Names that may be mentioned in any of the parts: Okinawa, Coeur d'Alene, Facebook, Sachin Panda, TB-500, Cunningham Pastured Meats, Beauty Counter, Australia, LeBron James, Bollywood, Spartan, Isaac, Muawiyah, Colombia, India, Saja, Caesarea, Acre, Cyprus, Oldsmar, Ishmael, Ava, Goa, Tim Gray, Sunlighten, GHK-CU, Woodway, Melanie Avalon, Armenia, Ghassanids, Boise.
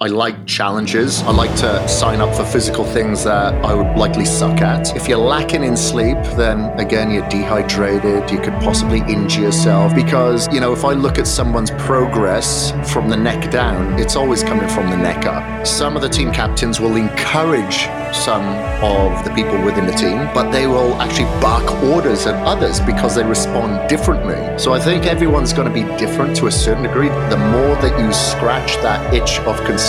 I like challenges. I like to sign up for physical things that I would likely suck at. If you're lacking in sleep, then again, you're dehydrated. You could possibly injure yourself because, you know, if I look at someone's progress from the neck down, it's always coming from the neck up. Some of the team captains will encourage some of the people within the team, but they will actually bark orders at others because they respond differently. So I think everyone's going to be different to a certain degree. The more that you scratch that itch of consistency,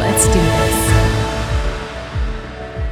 Let's do this.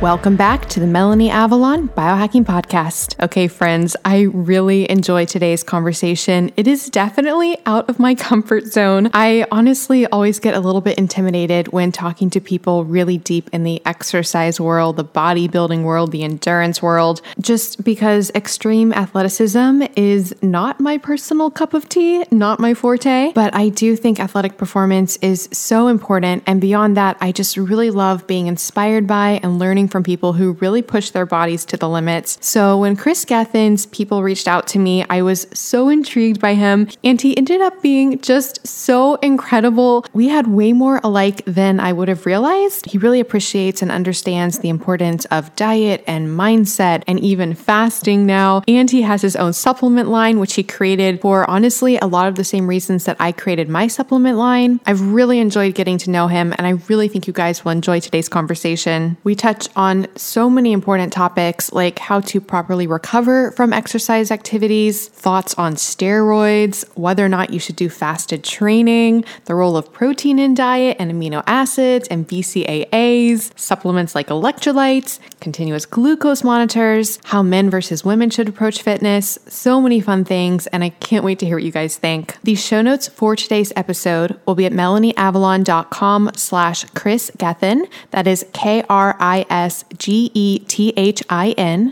Welcome back to the Melanie Avalon Biohacking Podcast. Okay, friends, I really enjoy today's conversation. It is definitely out of my comfort zone. I honestly always get a little bit intimidated when talking to people really deep in the exercise world, the bodybuilding world, the endurance world, just because extreme athleticism is not my personal cup of tea, not my forte. But I do think athletic performance is so important. And beyond that, I just really love being inspired by and learning from people who really push their bodies to the limits. So when Kris Gethin's people reached out to me, I was so intrigued by him, and he ended up being just so incredible. We had way more alike than I would have realized. He really appreciates and understands the importance of diet and mindset and even fasting now. And he has his own supplement line, which he created for honestly a lot of the same reasons that I created my supplement line. I've really enjoyed getting to know him, and I really think you guys will enjoy today's conversation. We touch on so many important topics like how to properly recover from exercise activities, thoughts on steroids, whether or not you should do fasted training, the role of protein in diet and amino acids and BCAAs, supplements like electrolytes, continuous glucose monitors, how men versus women should approach fitness, so many fun things, and I can't wait to hear what you guys think. The show notes for today's episode will be at melanieavalon.com/Kris Gethin. That is KRISGETHIN.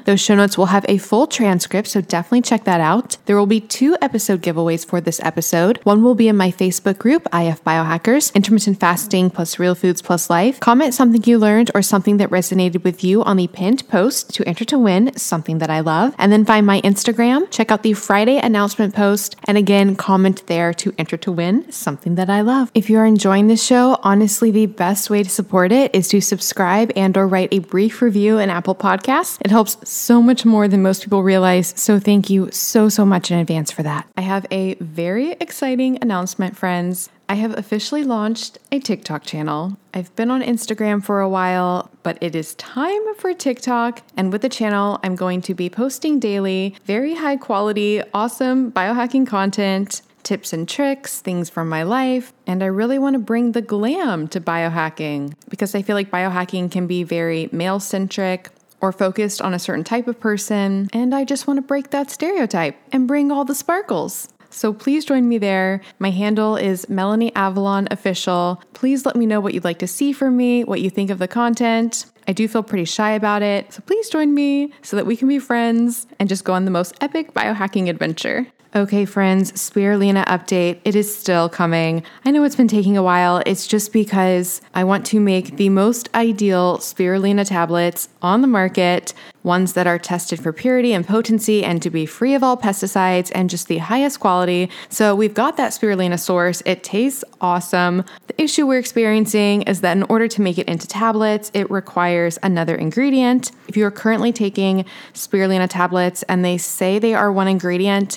Those show notes will have a full transcript, so definitely check that out. There will be 2 episode giveaways for this episode. One will be in my Facebook group, IF Biohackers, Intermittent Fasting plus Real Foods plus Life. Comment something you learned or something that resonated with you on the pinned post to enter to win something that I love. And then find my Instagram, check out the Friday announcement post, and again, comment there to enter to win something that I love. If you're enjoying this show, honestly, the best way to support it is to subscribe and or write a brief review in Apple Podcasts. It helps so much more than most people realize. So thank you so much in advance for that. I have a very exciting announcement, friends. I have officially launched a TikTok channel. I've been on Instagram for a while, but it is time for TikTok. And with the channel, I'm going to be posting daily, very high quality, awesome biohacking content, tips and tricks, things from my life. And I really want to bring the glam to biohacking because I feel like biohacking can be very male-centric or focused on a certain type of person. And I just want to break that stereotype and bring all the sparkles. So please join me there. My handle is Melanie Avalon Official. Please let me know what you'd like to see from me, what you think of the content. I do feel pretty shy about it. So please join me so that we can be friends and just go on the most epic biohacking adventure. Okay, friends, Spirulina update. It is still coming. I know it's been taking a while. It's just because I want to make the most ideal Spirulina tablets on the market, ones that are tested for purity and potency and to be free of all pesticides and just the highest quality. So we've got that Spirulina source. It tastes awesome. The issue we're experiencing is that in order to make it into tablets, it requires another ingredient. If you are currently taking Spirulina tablets and they say they are one ingredient,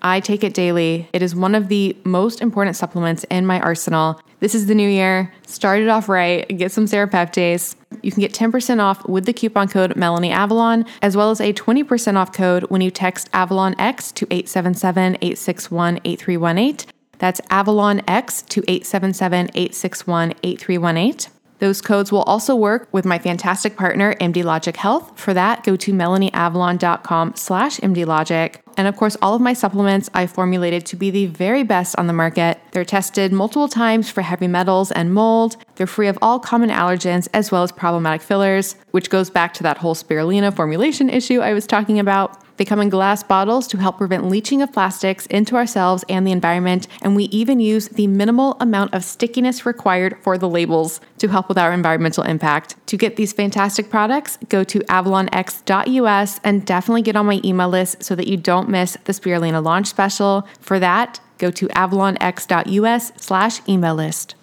I take it daily. It is one of the most important supplements in my arsenal. This is the new year. Start it off right. Get some Serapeptase. You can get 10% off with the coupon code Melanie Avalon, as well as a 20% off code when you text AvalonX to 877-861-8318. That's AvalonX to 877-861-8318. Those codes will also work with my fantastic partner, MD Logic Health. For that, go to melanieavalon.com/MDLogic. And of course, all of my supplements I formulated to be the very best on the market. They're tested multiple times for heavy metals and mold. They're free of all common allergens as well as problematic fillers, which goes back to that whole spirulina formulation issue I was talking about. They come in glass bottles to help prevent leaching of plastics into ourselves and the environment, and we even use the minimal amount of stickiness required for the labels to help with our environmental impact. To get these fantastic products, go to avalonx.us and definitely get on my email list so that you don't miss the Spirulina launch special. For that, go to avalonx.us/email list.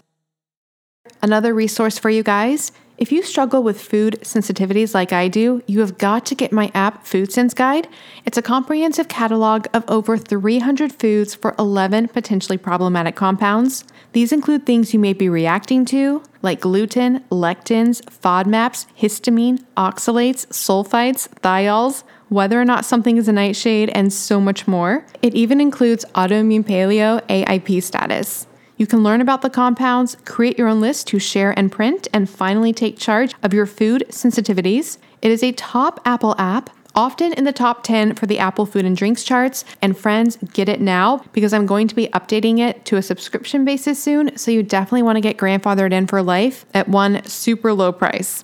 Another resource for you guys. If you struggle with food sensitivities like I do, you have got to get my app Food Sense Guide. It's a comprehensive catalog of over 300 foods for 11 potentially problematic compounds. These include things you may be reacting to, like gluten, lectins, FODMAPs, histamine, oxalates, sulfites, thiols, whether or not something is a nightshade, and so much more. It even includes autoimmune paleo AIP status. You can learn about the compounds, create your own list to share and print, and finally take charge of your food sensitivities. It is a top Apple app, often in the top 10 for the Apple food and drinks charts. And friends, get it now because I'm going to be updating it to a subscription basis soon. So you definitely want to get grandfathered in for life at one super low price.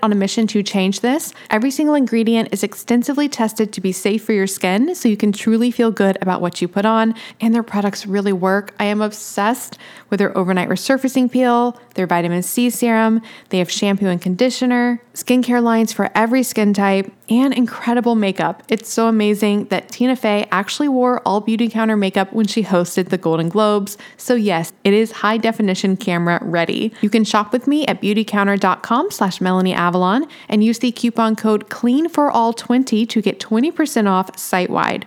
on a mission to change this. Every single ingredient is extensively tested to be safe for your skin, so you can truly feel good about what you put on, and their products really work. I am obsessed with their overnight resurfacing peel, their vitamin C serum. They have shampoo and conditioner, skincare lines for every skin type, and incredible makeup. It's so amazing that Tina Fey actually wore all Beauty Counter makeup when she hosted the Golden Globes. So yes, it is high definition camera ready. You can shop with me at beautycounter.com/MelanieAvalon and use the coupon code CLEANFORALL20 to get 20% off site wide.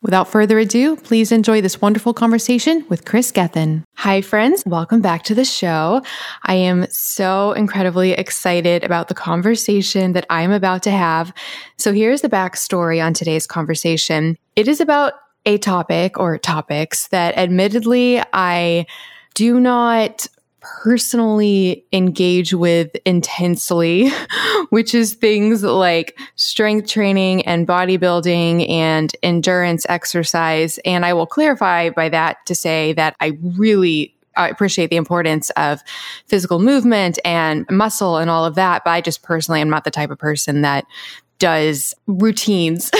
Without further ado, please enjoy this wonderful conversation with Kris Gethin. Hi, friends. Welcome back to the show. I am so incredibly excited about the conversation that I'm about to have. So here's the backstory on today's conversation. It is about a topic or topics that admittedly I do not personally engage with intensely, which is things like strength training and bodybuilding and endurance exercise. And I will clarify by that to say that I appreciate the importance of physical movement and muscle and all of that. But I just personally am not the type of person that does routines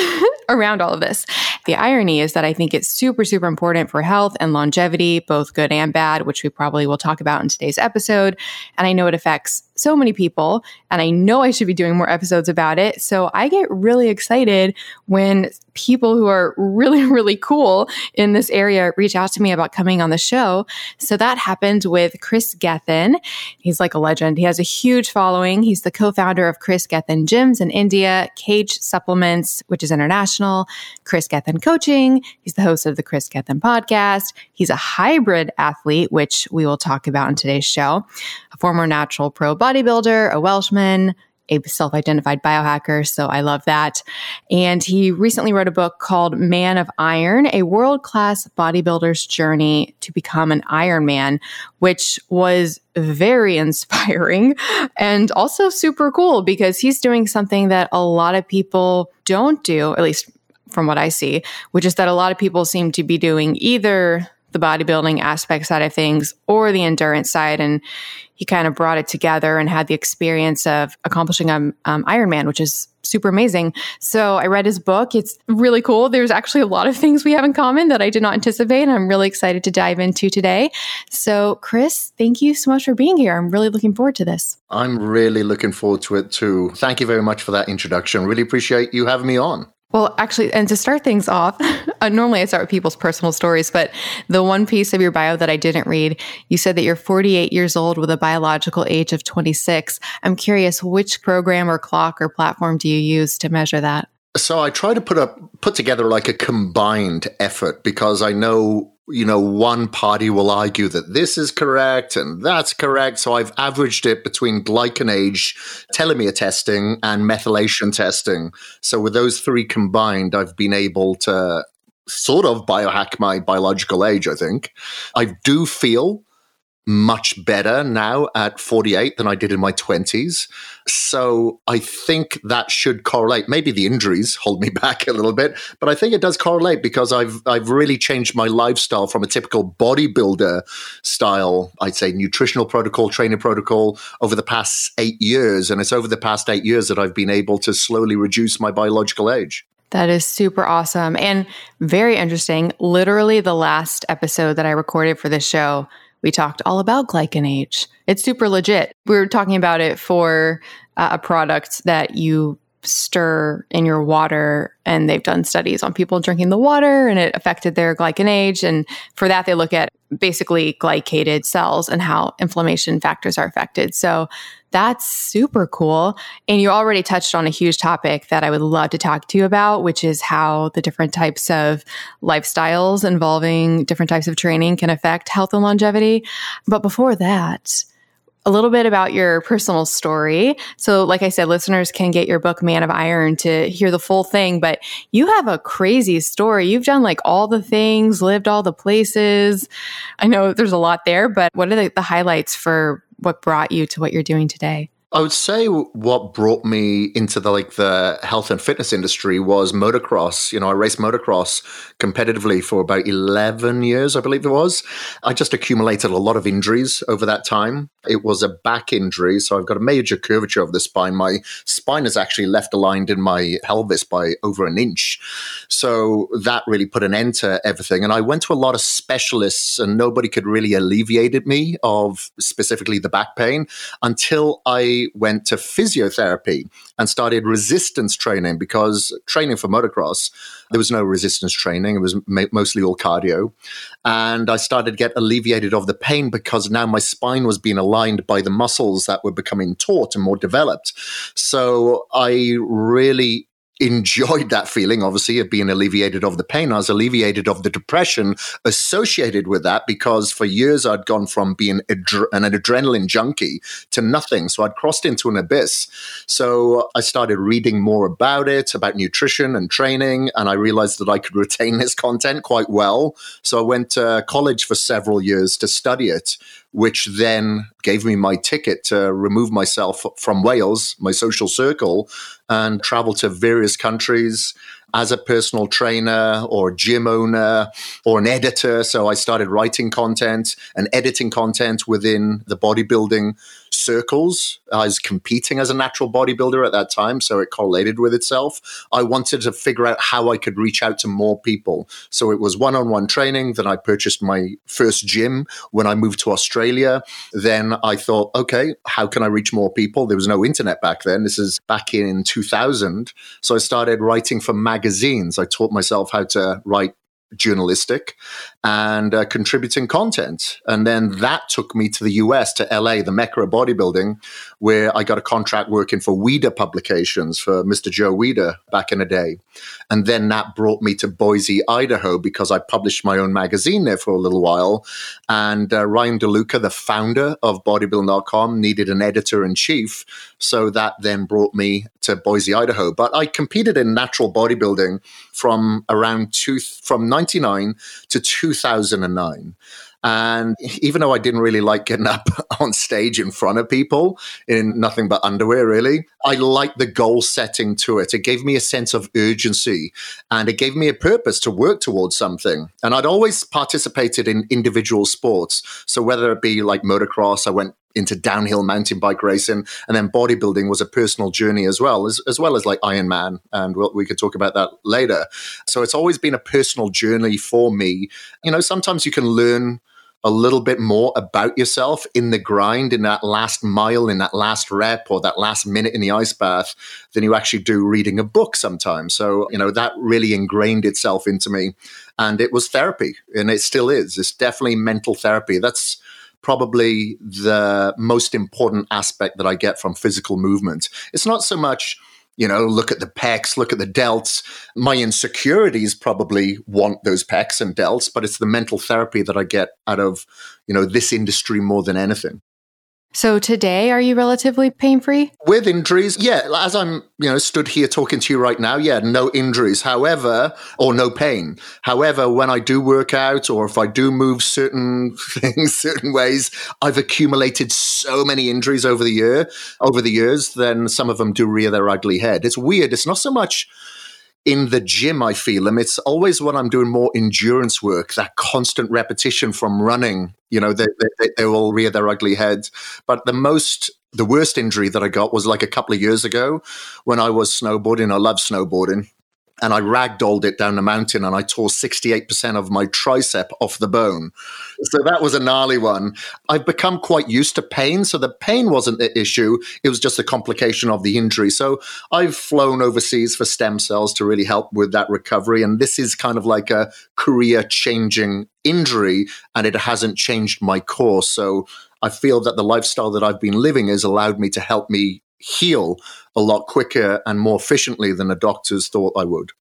around all of this. The irony is that I think it's super, super important for health and longevity, both good and bad, which we probably will talk about in today's episode. And I know it affects so many people, and I know I should be doing more episodes about it. So I get really excited when people who are really, really cool in this area reach out to me about coming on the show. So that happened with Kris Gethin. He's like a legend. He has a huge following. He's the co-founder of Kris Gethin Gyms in India, KAGED Supplements, which is international, Kris Gethin Coaching. He's the host of the Kris Gethin Podcast. He's a hybrid athlete, which we will talk about in today's show, a former natural pro bodybuilder, a Welshman, a self-identified biohacker, so I love that. And he recently wrote a book called Man of Iron, A World-Class Bodybuilder's Journey to Become an Ironman, which was very inspiring and also super cool because he's doing something that a lot of people don't do, at least from what I see, which is that a lot of people seem to be doing either the bodybuilding aspect side of things or the endurance side. And he kind of brought it together and had the experience of accomplishing Ironman, which is super amazing. So I read his book. It's really cool. There's actually a lot of things we have in common that I did not anticipate, and I'm really excited to dive into today. So Kris, thank you so much for being here. I'm really looking forward to this. I'm really looking forward to it too. Thank you very much for that introduction. Really appreciate you having me on. Well, actually, and to start things off, normally I start with people's personal stories, but the one piece of your bio that I didn't read, you said that you're 48 years old with a biological age of 26. I'm curious, which program or clock or platform do you use to measure that? So I try to put together like a combined effort because I know, one party will argue that this is correct and that's correct. So I've averaged it between glycan age, telomere testing, and methylation testing. So with those three combined, I've been able to sort of biohack my biological age, I think. I do feel much better now at 48 than I did in my 20s. So I think that should correlate. Maybe the injuries hold me back a little bit, but I think it does correlate because I've really changed my lifestyle from a typical bodybuilder style, I'd say nutritional protocol, training protocol over the past 8 years. And it's over the past 8 years that I've been able to slowly reduce my biological age. That is super awesome and very interesting. Literally the last episode that I recorded for this show, we talked all about glycan age. It's super legit. We were talking about it for a product that you stir in your water, and they've done studies on people drinking the water and it affected their glycan age. And for that, they look at basically glycated cells and how inflammation factors are affected. So that's super cool. And you already touched on a huge topic that I would love to talk to you about, which is how the different types of lifestyles involving different types of training can affect health and longevity. But before that, a little bit about your personal story. So like I said, listeners can get your book, Man of Iron, to hear the full thing, but you have a crazy story. You've done like all the things, lived all the places. I know there's a lot there, but what are the highlights for what brought you to what you're doing today? I would say what brought me into the health and fitness industry was motocross. I raced motocross competitively for about 11 years, I believe it was. I just accumulated a lot of injuries over that time. It was a back injury, so I've got a major curvature of the spine. My spine is actually left aligned in my pelvis by over an inch. So that really put an end to everything. And I went to a lot of specialists and nobody could really alleviate me of specifically the back pain until I I went to physiotherapy and started resistance training, because training for motocross, there was no resistance training. It was mostly all cardio. And I started to get alleviated of the pain, because now my spine was being aligned by the muscles that were becoming taut and more developed. So I really enjoyed that feeling, obviously, of being alleviated of the pain. I was alleviated of the depression associated with that, because for years I'd gone from being an adrenaline junkie to nothing. So I'd crossed into an abyss. So I started reading more about it, about nutrition and training, and I realized that I could retain this content quite well. So I went to college for several years to study it, which then gave me my ticket to remove myself from Wales, my social circle, and travel to various countries as a personal trainer or gym owner or an editor. So I started writing content and editing content within the bodybuilding circles. I was competing as a natural bodybuilder at that time, so it correlated with itself. I wanted to figure out how I could reach out to more people. So it was one-on-one training. Then I purchased my first gym when I moved to Australia. Then I thought, okay, how can I reach more people? There was no internet back then. This is back in 2000. So I started writing for magazines. I taught myself how to write journalistic and contributing content. And then that took me to the US, to LA, the Mecca of bodybuilding, where I got a contract working for Weider Publications for Mr. Joe Weider back in the day. And then that brought me to Boise, Idaho, because I published my own magazine there for a little while. And Ryan DeLuca, the founder of bodybuilding.com, needed an editor-in-chief. So that then brought me to Boise, Idaho. But I competed in natural bodybuilding from around from 99 to 2009. And even though I didn't really like getting up on stage in front of people in nothing but underwear, really, I liked the goal setting to it. It gave me a sense of urgency, and it gave me a purpose to work towards something. And I'd always participated in individual sports. So whether it be like motocross, I went into downhill mountain bike racing, and then bodybuilding was a personal journey as well as like Ironman, and we could talk about that later. So it's always been a personal journey for me. You know, sometimes you can learn a little bit more about yourself in the grind, in that last mile, in that last rep, or that last minute in the ice bath, than you actually do reading a book sometimes. So, you know, that really ingrained itself into me, and it was therapy, and it still is. It's definitely mental therapy. That's probably the most important aspect that I get from physical movement. It's not so much, you know, look at the pecs, look at the delts. My insecurities probably want those pecs and delts, but it's the mental therapy that I get out of, you know, this industry more than anything. So today, are you relatively pain-free? With injuries, yeah. As I'm, you know, stood here talking to you right now, yeah, no injuries, however, or no pain. However, when I do work out, or if I do move certain things, certain ways, I've accumulated so many injuries over the years, then some of them do rear their ugly head. It's weird. It's not so much in the gym I feel them. It's always when I'm doing more endurance work, that constant repetition from running, you know, they will rear their ugly head. But the worst injury that I got was like a couple of years ago when I was snowboarding. I love snowboarding. And I ragdolled it down the mountain, and I tore 68% of my tricep off the bone. So that was a gnarly one. I've become quite used to pain, so the pain wasn't the issue. It was just the complication of the injury. So I've flown overseas for stem cells to really help with that recovery. And this is kind of like a career-changing injury, and it hasn't changed my course. So I feel that the lifestyle that I've been living has allowed me to help me heal a lot quicker and more efficiently than the doctors thought I would.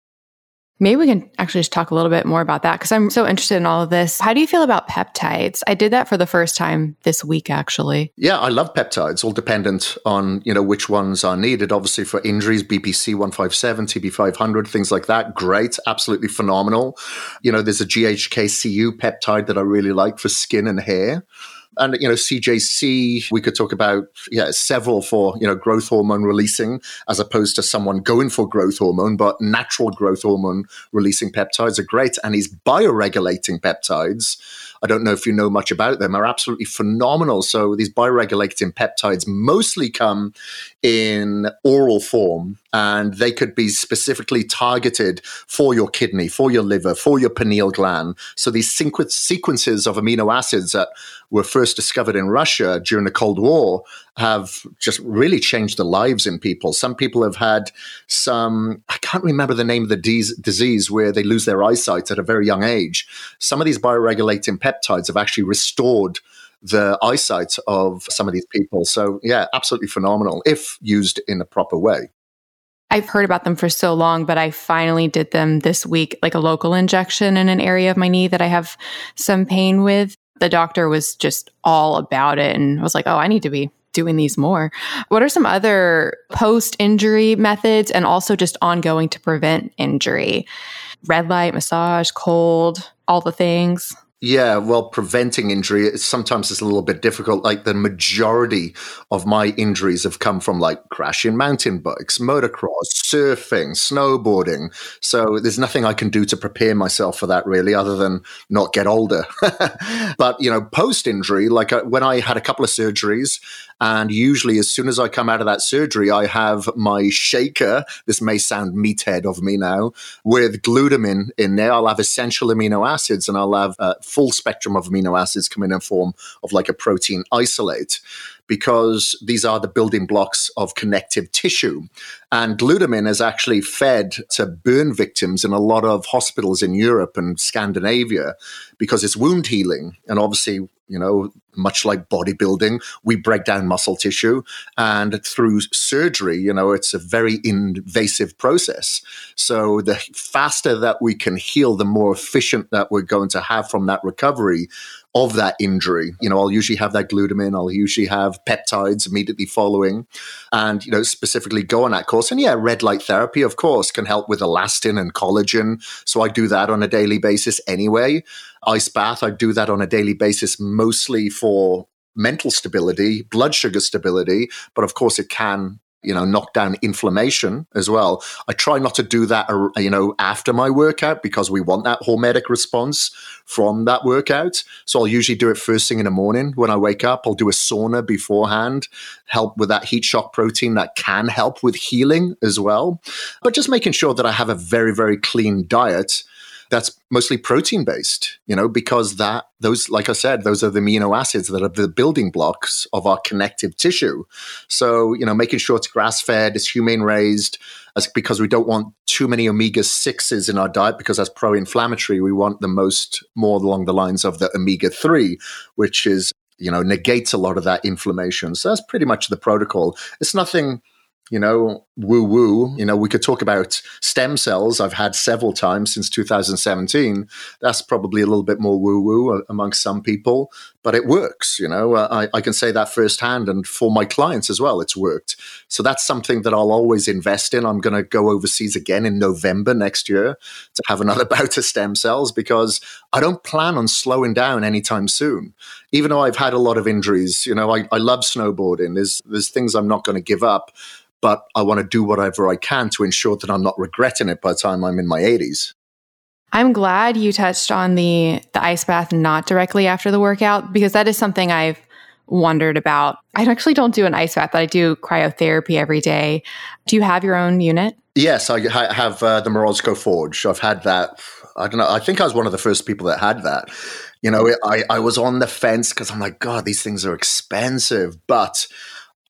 Maybe we can actually just talk a little bit more about that, because I'm so interested in all of this. How do you feel about peptides? I did that for the first time this week, actually. Yeah, I love peptides, all dependent on, you know, which ones are needed. Obviously for injuries, BPC-157, TB-500, things like that. Great, absolutely phenomenal. You know, there's a GHK-CU peptide that I really like for skin and hair. And, you know, CJC, we could talk about, yeah, several for, you know, growth hormone releasing, as opposed to someone going for growth hormone, but natural growth hormone releasing peptides are great. And these bioregulating peptides, I don't know if you know much about them, are absolutely phenomenal. So these bioregulating peptides mostly come in oral form, and they could be specifically targeted for your kidney, for your liver, for your pineal gland. So these sequences of amino acids that were first discovered in Russia during the Cold War have just really changed the lives in people. Some people have had some, I can't remember the name of the disease where they lose their eyesight at a very young age. Some of these bioregulating peptides have actually restored the eyesight of some of these people. So yeah, absolutely phenomenal if used in a proper way. I've heard about them for so long, but I finally did them this week, like a local injection in an area of my knee that I have some pain with. The doctor was just all about it and was like, oh, I need to be doing these more. What are some other post-injury methods and also just ongoing to prevent injury? Red light, massage, cold, all the things. Yeah, well, preventing injury sometimes is a little bit difficult. Like the majority of my injuries have come from like crashing mountain bikes, motocross, surfing, snowboarding. So there's nothing I can do to prepare myself for that really, other than not get older. But, you know, post-injury, like when I had a couple of surgeries, and usually as soon as I come out of that surgery, I have my shaker, this may sound meathead of me now, with glutamine in there. I'll have essential amino acids and I'll have a full spectrum of amino acids come in a form of like a protein isolate, because these are the building blocks of connective tissue. And glutamine is actually fed to burn victims in a lot of hospitals in Europe and Scandinavia because it's wound healing. And obviously, you know, much like bodybuilding, we break down muscle tissue. And through surgery, you know, it's a very invasive process. So the faster that we can heal, the more efficient that we're going to have from that recovery of that injury. You know, I'll usually have that glutamine. I'll usually have peptides immediately following and, you know, specifically go on that course. And yeah, red light therapy, of course, can help with elastin and collagen. So I do that on a daily basis anyway. Ice bath, I do that on a daily basis mostly for mental stability, blood sugar stability, but of course it can, you know, knock down inflammation as well. I try not to do that, you know, after my workout because we want that hormetic response from that workout. So I'll usually do it first thing in the morning when I wake up. I'll do a sauna beforehand, help with that heat shock protein that can help with healing as well. But just making sure that I have a very, very clean diet that's mostly protein based, you know, because that those, like I said, those are the amino acids that are the building blocks of our connective tissue. So, you know, making sure it's grass fed, it's human raised, because we don't want too many omega-6s in our diet because that's pro-inflammatory. We want the most more along the lines of the omega-3, which is, you know, negates a lot of that inflammation. So that's pretty much the protocol. It's nothing, you know, woo-woo. You know, we could talk about stem cells. I've had several times since 2017. That's probably a little bit more woo-woo amongst some people, but it works. You know, I can say that firsthand, and for my clients as well, it's worked. So that's something that I'll always invest in. I'm going to go overseas again in November next year to have another bout of stem cells because I don't plan on slowing down anytime soon. Even though I've had a lot of injuries, you know, I love snowboarding. There's things I'm not going to give up, but I want to do whatever I can to ensure that I'm not regretting it by the time I'm in my 80s. I'm glad you touched on the ice bath not directly after the workout, because that is something I've wondered about. I actually don't do an ice bath, but I do cryotherapy every day. Do you have your own unit? Yes, I have the Morozco Forge. I've had that. I don't know. I think I was one of the first people that had that. You know, I was on the fence because I'm like, God, these things are expensive, but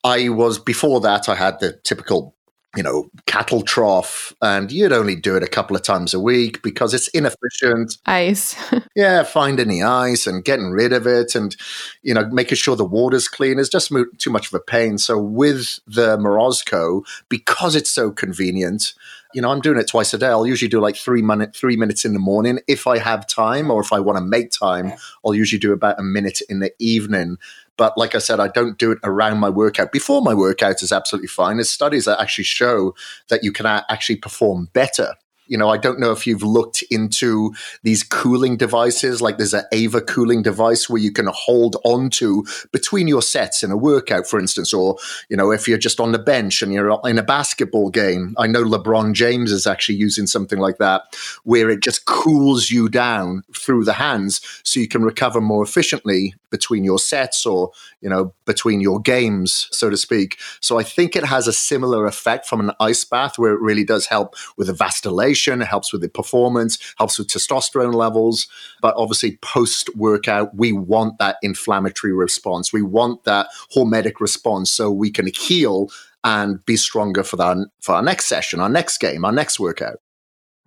I was, before that, I had the typical, you know, cattle trough, and you'd only do it a couple of times a week because it's inefficient. Ice. Yeah, finding the ice and getting rid of it and, you know, making sure the water's clean is just too much of a pain. So with the Morozco, because it's so convenient, you know, I'm doing it twice a day. I'll usually do like 3 minutes in the morning if I have time, or if I want to make time, I'll usually do about a minute in the evening. But like I said, I don't do it around my workout. Before my workout is absolutely fine. There's studies that actually show that you can actually perform better. You know, I don't know if you've looked into these cooling devices, like there's an Ava cooling device where you can hold onto between your sets in a workout, for instance, or, you know, if you're just on the bench and you're in a basketball game. I know LeBron James is actually using something like that, where it just cools you down through the hands so you can recover more efficiently between your sets or, you know, between your games, so to speak. So I think it has a similar effect from an ice bath where it really does help with the vasodilation inflammation, helps with the performance, helps with testosterone levels. But obviously post-workout, we want that inflammatory response. We want that hormetic response so we can heal and be stronger for our next session, our next game, our next workout.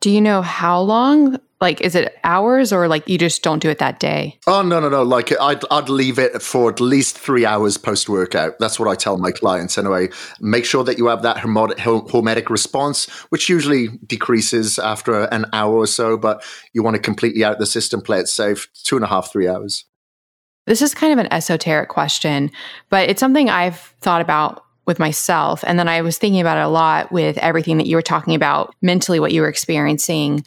Do you know how long? Like, is it hours or like you just don't do it that day? Oh, no. Like I'd leave it for at least 3 hours post-workout. That's what I tell my clients anyway. Make sure that you have that hormetic response, which usually decreases after an hour or so, but you want to completely out the system, play it safe, 2.5, 3 hours. This is kind of an esoteric question, but it's something I've thought about with myself. And then I was thinking about it a lot with everything that you were talking about mentally, what you were experiencing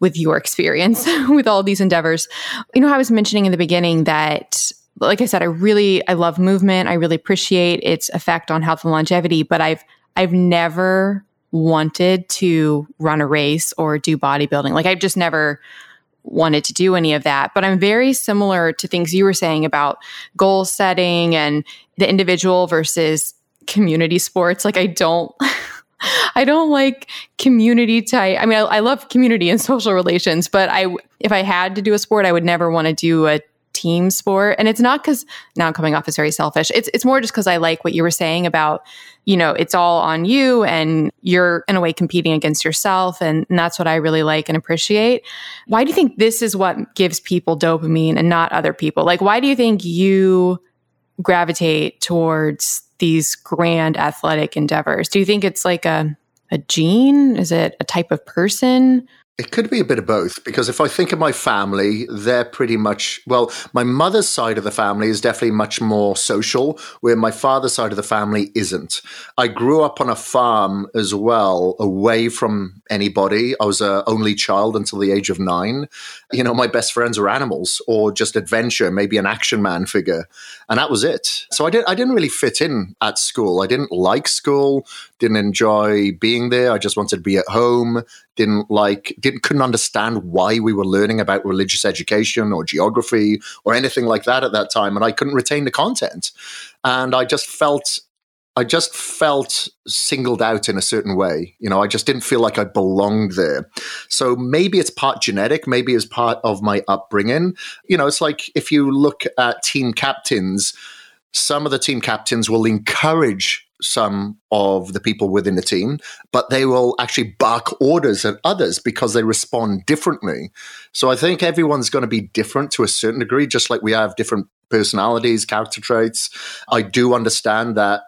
with your experience with all these endeavors. You know, I was mentioning in the beginning that, like I said, I love movement. I really appreciate its effect on health and longevity, but I've never wanted to run a race or do bodybuilding. Like I've just never wanted to do any of that. But I'm very similar to things you were saying about goal setting and the individual versus community sports. Like I don't like community type. I mean, I love community and social relations, but if I had to do a sport, I would never want to do a team sport. And it's not because now I'm coming off as very selfish. It's more just because I like what you were saying about, you know, it's all on you and you're in a way competing against yourself. And that's what I really like and appreciate. Why do you think this is what gives people dopamine and not other people? Like, why do you think you gravitate towards these grand athletic endeavors? Do you think it's like a gene? Is it a type of person? It could be a bit of both, because if I think of my family, they're pretty much, well, my mother's side of the family is definitely much more social, where my father's side of the family isn't. I grew up on a farm as well, away from anybody. I was an only child until the age of 9. You know, my best friends were animals or just adventure, maybe an action man figure. And that was it. So I didn't really fit in at school. I didn't like school, didn't enjoy being there. I just wanted to be at home. Couldn't understand why we were learning about religious education or geography or anything like that at that time. And I couldn't retain the content. And I just felt singled out in a certain way. You know, I just didn't feel like I belonged there. So maybe it's part genetic, maybe it's part of my upbringing. You know, it's like if you look at team captains, some of the team captains will encourage some of the people within the team, but they will actually bark orders at others because they respond differently. So I think everyone's going to be different to a certain degree, just like we have different personalities, character traits. I do understand that,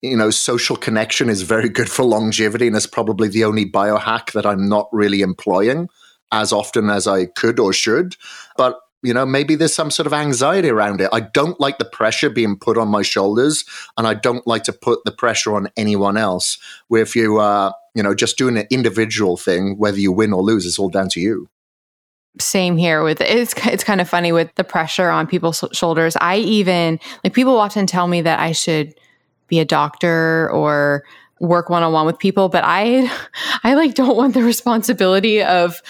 you know, social connection is very good for longevity, and it's probably the only biohack that I'm not really employing as often as I could or should. But you know, maybe there's some sort of anxiety around it. I don't like the pressure being put on my shoulders, and I don't like to put the pressure on anyone else, where if you are, you know, just doing an individual thing, whether you win or lose, it's all down to you. Same here with, it's kind of funny with the pressure on people's shoulders. I even, like, people often tell me that I should be a doctor or work one-on-one with people, but I like don't want the responsibility of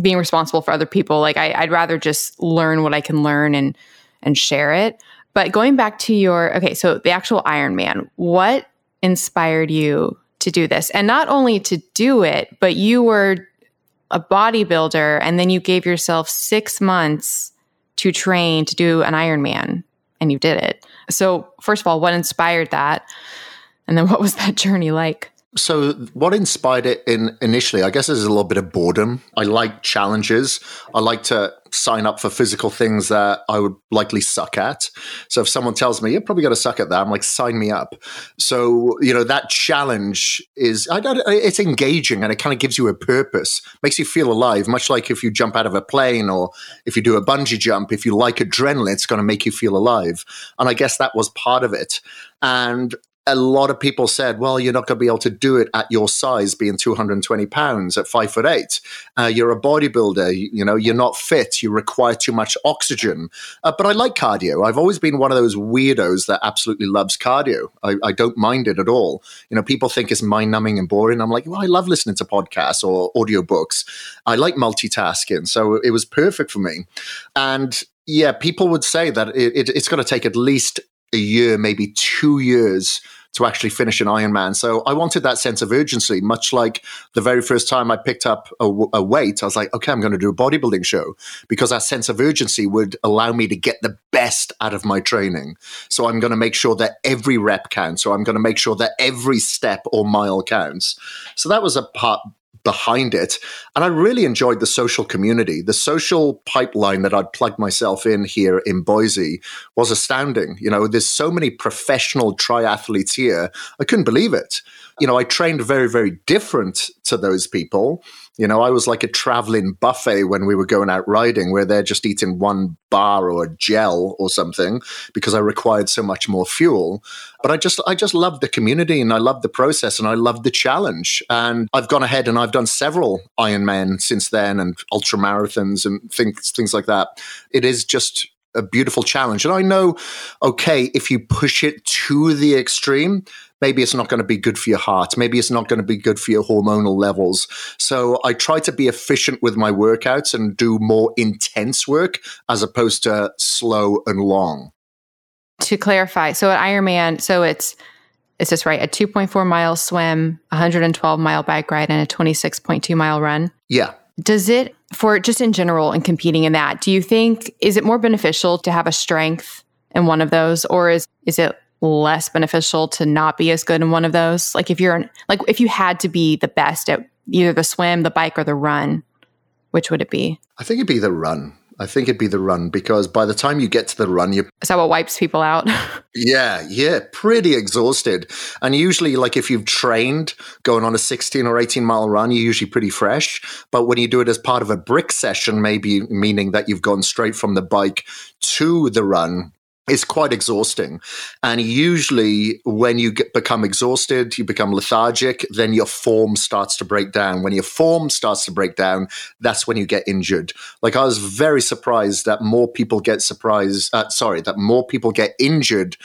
being responsible for other people. Like I'd rather just learn what I can learn and share it. But going back to so the actual Ironman, what inspired you to do this? And not only to do it, but you were a bodybuilder and then you gave yourself 6 months to train to do an Ironman and you did it. So first of all, what inspired that? And then what was that journey like? So what inspired it initially, I guess, is a little bit of boredom. I like challenges. I like to sign up for physical things that I would likely suck at. So if someone tells me, you're probably going to suck at that, I'm like, sign me up. So, you know, that challenge it's engaging, and it kind of gives you a purpose, makes you feel alive, much like if you jump out of a plane or if you do a bungee jump, if you like adrenaline, it's going to make you feel alive. And I guess that was part of it. And a lot of people said, well, you're not going to be able to do it at your size, being 220 pounds at 5'8". You're a bodybuilder. You know, you're not fit. You require too much oxygen. But I like cardio. I've always been one of those weirdos that absolutely loves cardio. I don't mind it at all. You know, people think it's mind-numbing and boring. I'm like, well, I love listening to podcasts or audiobooks. I like multitasking. So it was perfect for me. And yeah, people would say that it's going to take at least a year, maybe 2 years to actually finish an Ironman. So I wanted that sense of urgency, much like the very first time I picked up a weight, I was like, okay, I'm going to do a bodybuilding show, because that sense of urgency would allow me to get the best out of my training. So I'm going to make sure that every rep counts, or I'm going to make sure that every step or mile counts. So that was a part behind it. And I really enjoyed the social community. The social pipeline that I'd plugged myself in here in Boise was astounding. You know, there's so many professional triathletes here. I couldn't believe it. You know, I trained very, very different to those people. You know, I was like a traveling buffet when we were going out riding, where they're just eating one bar or a gel or something, because I required so much more fuel. But I just loved the community, and I loved the process, and I loved the challenge. And I've gone ahead and I've done several Ironman since then, and ultra marathons and things like that. It is just a beautiful challenge. And I know, okay, if you push it to the extreme, maybe it's not going to be good for your heart. Maybe it's not going to be good for your hormonal levels. So I try to be efficient with my workouts and do more intense work as opposed to slow and long. To clarify, so at Ironman, so it's just right, a 2.4 mile swim, 112 mile bike ride, and a 26.2 mile run. Yeah. Does it, for just in general and competing in that, do you think, is it more beneficial to have a strength in one of those, or is it less beneficial to not be as good in one of those? Like if you had to be the best at either the swim, the bike, or the run, which would it be? I think it'd be the run. Because by the time you get to the run, you're... Is that what wipes people out? Yeah, pretty exhausted. And usually, like if you've trained going on a 16 or 18 mile run, you're usually pretty fresh. But when you do it as part of a brick session, maybe meaning that you've gone straight from the bike to the run, it's quite exhausting. And usually when you become exhausted, you become lethargic, then your form starts to break down. When your form starts to break down, that's when you get injured. Like I was very surprised that more people get injured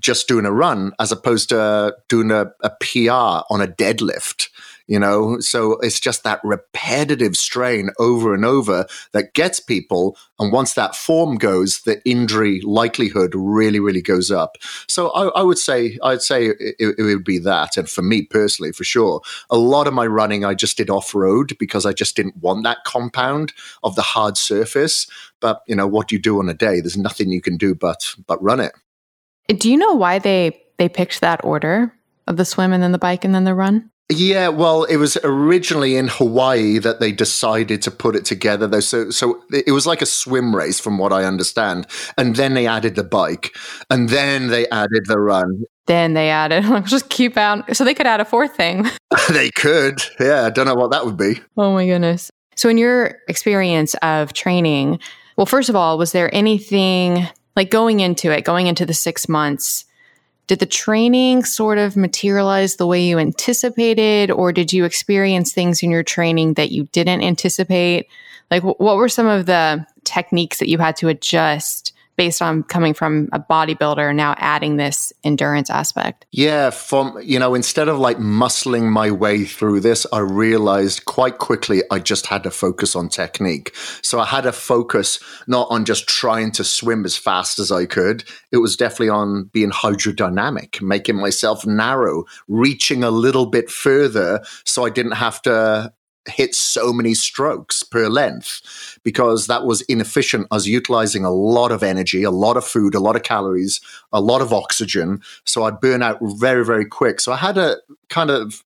just doing a run as opposed to doing a PR on a deadlift. You know, so it's just that repetitive strain over and over that gets people. And once that form goes, the injury likelihood really, really goes up. So I'd say it would be that. And for me personally, for sure, a lot of my running, I just did off-road because I just didn't want that compound of the hard surface. But, you know, what you do on a day, there's nothing you can do but run it. Do you know why they picked that order of the swim and then the bike and then the run? Yeah, well, it was originally in Hawaii that they decided to put it together, though. So it was like a swim race, from what I understand. And then they added the bike, and then they added the run. Then they added, just keep out. So they could add a fourth thing. They could. Yeah, I don't know what that would be. Oh my goodness. So in your experience of training, well, first of all, was there anything like going into the 6 months? Did the training sort of materialize the way you anticipated, or did you experience things in your training that you didn't anticipate? Like, what were some of the techniques that you had to adjust based on coming from a bodybuilder, now adding this endurance aspect? Yeah, instead of like muscling my way through this, I realized quite quickly I just had to focus on technique. So I had to focus not on just trying to swim as fast as I could. It was definitely on being hydrodynamic, making myself narrow, reaching a little bit further so I didn't have to hit so many strokes per length, because that was inefficient. I was utilizing a lot of energy, a lot of food, a lot of calories, a lot of oxygen. So I'd burn out very, very quick. So I had to kind of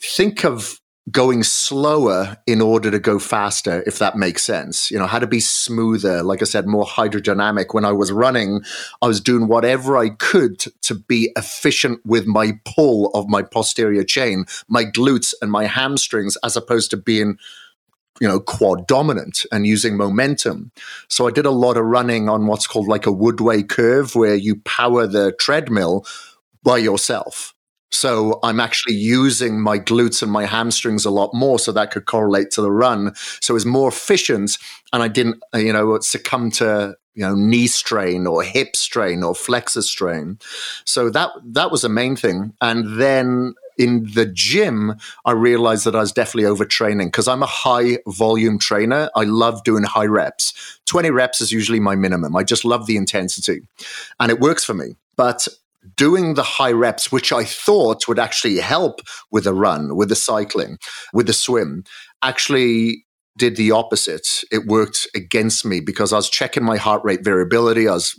think of going slower in order to go faster, if that makes sense. You know, I had to be smoother, like I said, more hydrodynamic. When I was running, I was doing whatever I could to be efficient with my pull of my posterior chain, my glutes and my hamstrings, as opposed to being, you know, quad dominant and using momentum. So I did a lot of running on what's called like a Woodway curve, where you power the treadmill by yourself. So I'm actually using my glutes and my hamstrings a lot more, so that could correlate to the run. So it's more efficient, and I didn't, succumb to, knee strain or hip strain or flexor strain. So that was the main thing. And then in the gym, I realized that I was definitely overtraining, because I'm a high volume trainer. I love doing high reps. 20 reps is usually my minimum. I just love the intensity, and it works for me. But doing the high reps, which I thought would actually help with the run, with the cycling, with the swim, actually did the opposite. It worked against me because I was checking my heart rate variability. I was,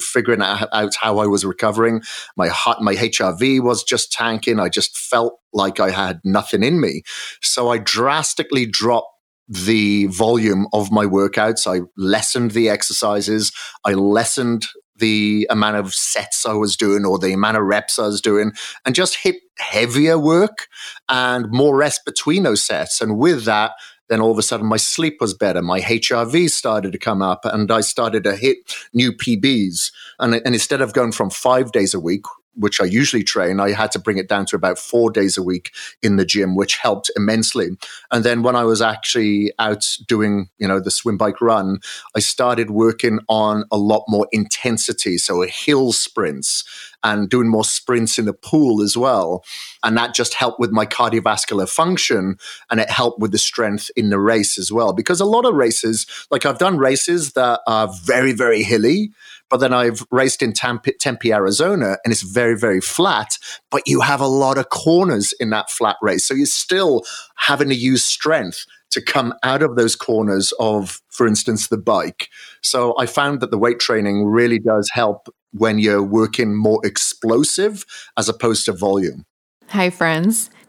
figuring out how I was recovering. My HRV was just tanking. I just felt like I had nothing in me. So I drastically dropped the volume of my workouts. I lessened the exercises. I lessened the amount of sets I was doing or the amount of reps I was doing, and just hit heavier work and more rest between those sets. And with that, then all of a sudden my sleep was better. My HRV started to come up and I started to hit new PBs. And instead of going from 5 days a week, which I usually train, I had to bring it down to about 4 days a week in the gym, which helped immensely. And then when I was actually out doing, the swim, bike, run, I started working on a lot more intensity. So hill sprints and doing more sprints in the pool as well. And that just helped with my cardiovascular function, and it helped with the strength in the race as well. Because a lot of races, like I've done races that are very, very hilly, but then I've raced in Tempe, Arizona, and it's very, very flat, but you have a lot of corners in that flat race. So you're still having to use strength to come out of those corners of, for instance, the bike. So I found that the weight training really does help when you're working more explosive as opposed to volume. Hi, friends.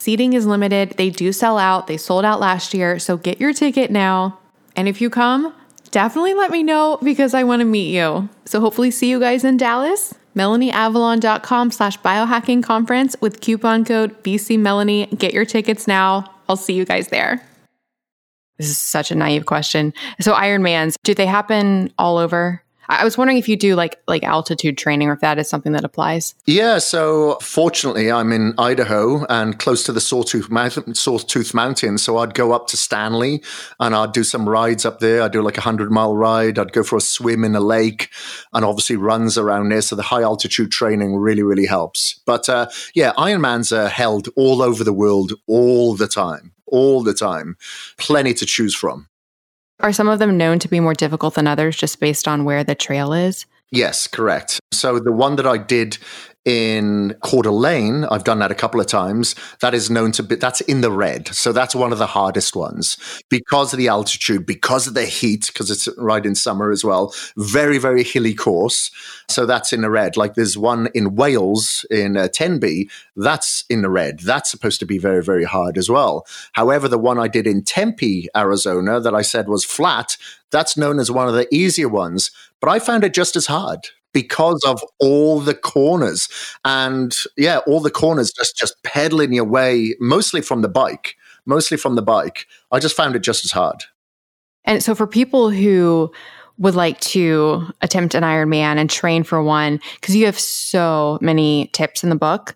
Seating is limited. They do sell out. They sold out last year. So get your ticket now. And if you come, definitely let me know because I want to meet you. So hopefully see you guys in Dallas. melanieavalon.com/biohackingconference with coupon code BCMelanie. Get your tickets now. I'll see you guys there. This is such a naive question. So Ironmans, do they happen all over? I was wondering if you do like altitude training or if that is something that applies. Yeah. So fortunately, I'm in Idaho and close to the Sawtooth Mountain. So I'd go up to Stanley and I'd do some rides up there. I'd do like 100-mile ride. I'd go for a swim in a lake and obviously runs around there. So the high altitude training really, really helps. But Ironmans are held all over the world all the time. Plenty to choose from. Are some of them known to be more difficult than others just based on where the trail is? Yes, correct. So the one that I did in Coeur d'Alene, I've done that a couple of times. That is known to be, that's in the red. So that's one of the hardest ones because of the altitude, because of the heat, because it's right in summer as well. Very, very hilly course. So that's in the red. Like there's one in Wales in Tenby, that's in the red. That's supposed to be very, very hard as well. However, the one I did in Tempe, Arizona, that I said was flat, that's known as one of the easier ones, but I found it just as hard. Because of all the corners just pedaling your way, mostly from the bike. I just found it just as hard. And so for people who would like to attempt an Ironman and train for one, because you have so many tips in the book,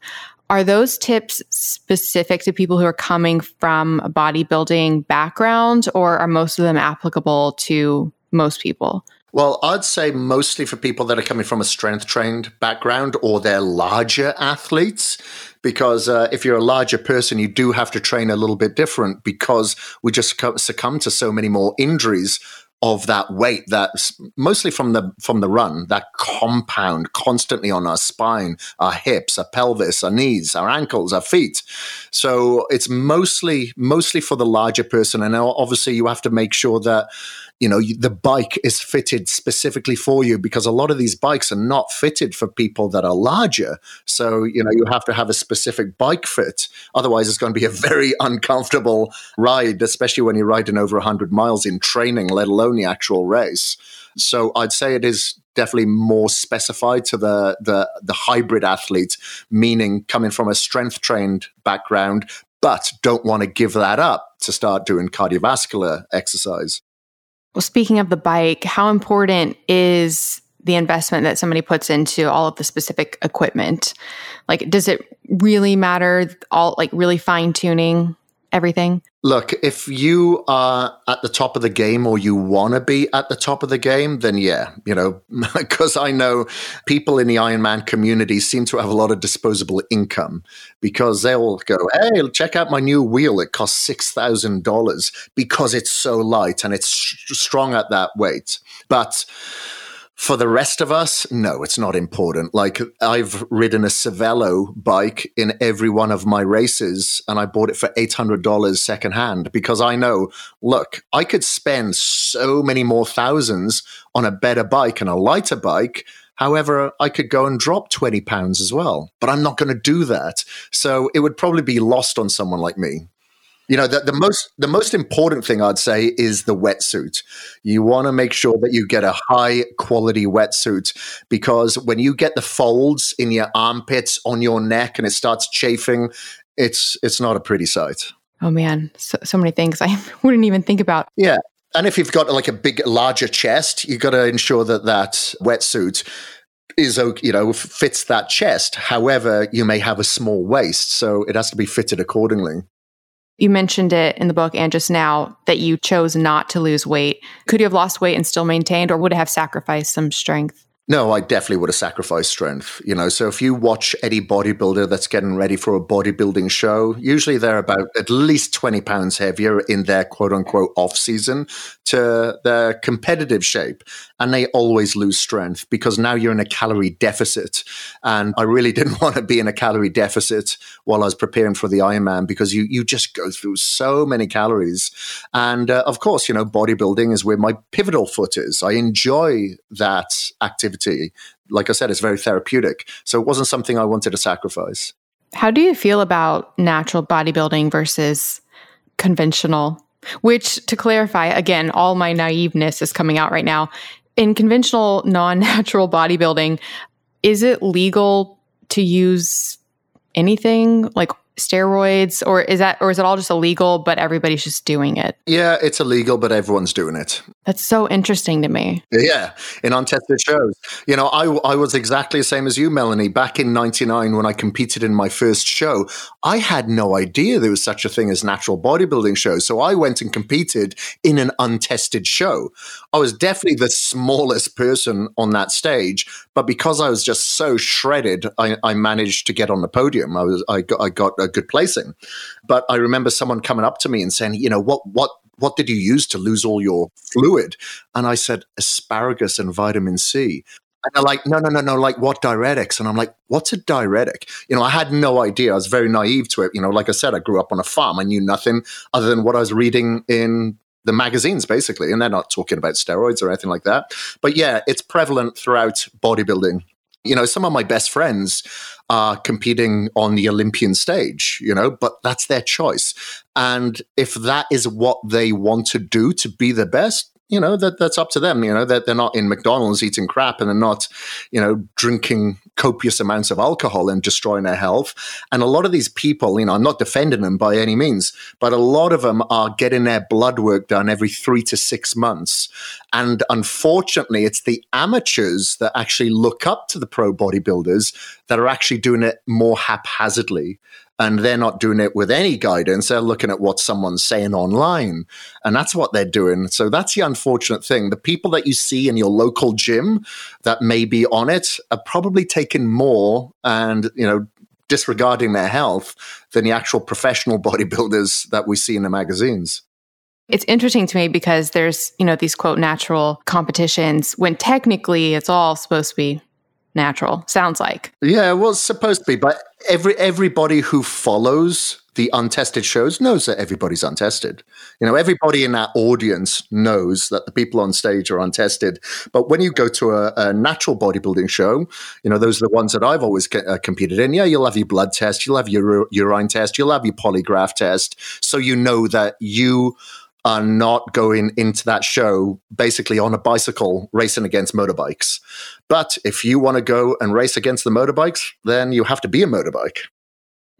Are those tips specific to people who are coming from a bodybuilding background, or are most of them applicable to most people? Well, I'd say mostly for people that are coming from a strength-trained background or they're larger athletes, because if you're a larger person, you do have to train a little bit different because we just succumb to so many more injuries of that weight that's mostly from the run, that compound constantly on our spine, our hips, our pelvis, our knees, our ankles, our feet. So it's mostly for the larger person. And obviously you have to make sure that, you know, the bike is fitted specifically for you, because a lot of these bikes are not fitted for people that are larger. So, you know, you have to have a specific bike fit. Otherwise, it's going to be a very uncomfortable ride, especially when you're riding over 100 miles in training, let alone the actual race. So I'd say it is definitely more specified to the hybrid athlete, meaning coming from a strength-trained background, but don't want to give that up to start doing cardiovascular exercise. Well, speaking of the bike, how important is the investment that somebody puts into all of the specific equipment? Like, does it really matter, all like really fine-tuning everything? Look, if you are at the top of the game or you want to be at the top of the game, then yeah, you know, because I know people in the Ironman community seem to have a lot of disposable income because they'll go, hey, check out my new wheel. It costs $6,000 because it's so light and it's strong at that weight. But for the rest of us, no, it's not important. Like, I've ridden a Cervelo bike in every one of my races, and I bought it for $800 secondhand because I know, look, I could spend so many more thousands on a better bike and a lighter bike. However, I could go and drop 20 pounds as well, but I'm not going to do that. So it would probably be lost on someone like me. You know, the most important thing I'd say is the wetsuit. You want to make sure that you get a high quality wetsuit, because when you get the folds in your armpits, on your neck, and it starts chafing, it's not a pretty sight. Oh man, so many things I wouldn't even think about. Yeah. And if you've got like a big, larger chest, you've got to ensure that that wetsuit is, you know, fits that chest. However, you may have a small waist, so it has to be fitted accordingly. You mentioned it in the book and just now that you chose not to lose weight. Could you have lost weight and still maintained, or would it have sacrificed some strength? No, I definitely would have sacrificed strength. You know, so if you watch any bodybuilder that's getting ready for a bodybuilding show, usually they're about at least 20 pounds heavier in their quote unquote off season to their competitive shape. And they always lose strength because now you're in a calorie deficit. And I really didn't want to be in a calorie deficit while I was preparing for the Ironman, because you just go through so many calories. And of course, you know, bodybuilding is where my pivotal foot is. I enjoy that activity. Like I said, it's very therapeutic. So it wasn't something I wanted to sacrifice. How do you feel about natural bodybuilding versus conventional? Which, to clarify, again, all my naiveness is coming out right now. In conventional, non-natural bodybuilding, is it legal to use anything like steroids, or is it all just illegal, but everybody's just doing it? Yeah, it's illegal, but everyone's doing it. That's so interesting to me. Yeah, in untested shows. You know, I was exactly the same as you, Melanie. Back in 99, when I competed in my first show, I had no idea there was such a thing as natural bodybuilding shows. So I went and competed in an untested show. I was definitely the smallest person on that stage, but because I was just so shredded, I managed to get on the podium. I got a good placing. But I remember someone coming up to me and saying, you know, what did you use to lose all your fluid? And I said, asparagus and vitamin C. And they're like, no, like what diuretics? And I'm like, what's a diuretic? You know, I had no idea. I was very naive to it. You know, like I said, I grew up on a farm. I knew nothing other than what I was reading in the magazines, basically. And they're not talking about steroids or anything like that. But yeah, it's prevalent throughout bodybuilding. You know, some of my best friends are competing on the Olympian stage, you know, but that's their choice. And if that is what they want to do to be the best, you know, that's up to them. You know, that they're not in McDonald's eating crap, and they're not, you know, drinking copious amounts of alcohol and destroying their health. And a lot of these people, you know, I'm not defending them by any means, but a lot of them are getting their blood work done every 3 to 6 months. And unfortunately, it's the amateurs that actually look up to the pro bodybuilders that are actually doing it more haphazardly, and they're not doing it with any guidance. They're looking at what someone's saying online, and that's what they're doing. So that's the unfortunate thing. The people that you see in your local gym that may be on it are probably taking more and, you know, disregarding their health than the actual professional bodybuilders that we see in the magazines. It's interesting to me because there's, you know, these quote natural competitions when technically it's all supposed to be natural, sounds like. Yeah, well, it's supposed to be, but everybody who follows the untested shows knows that everybody's untested. You know, everybody in that audience knows that the people on stage are untested. But when you go to a natural bodybuilding show, you know, those are the ones that I've always competed in. Yeah, you'll have your blood test, you'll have your urine test, you'll have your polygraph test. So you know that you are not going into that show basically on a bicycle racing against motorbikes. But if you want to go and race against the motorbikes, then you have to be a motorbike.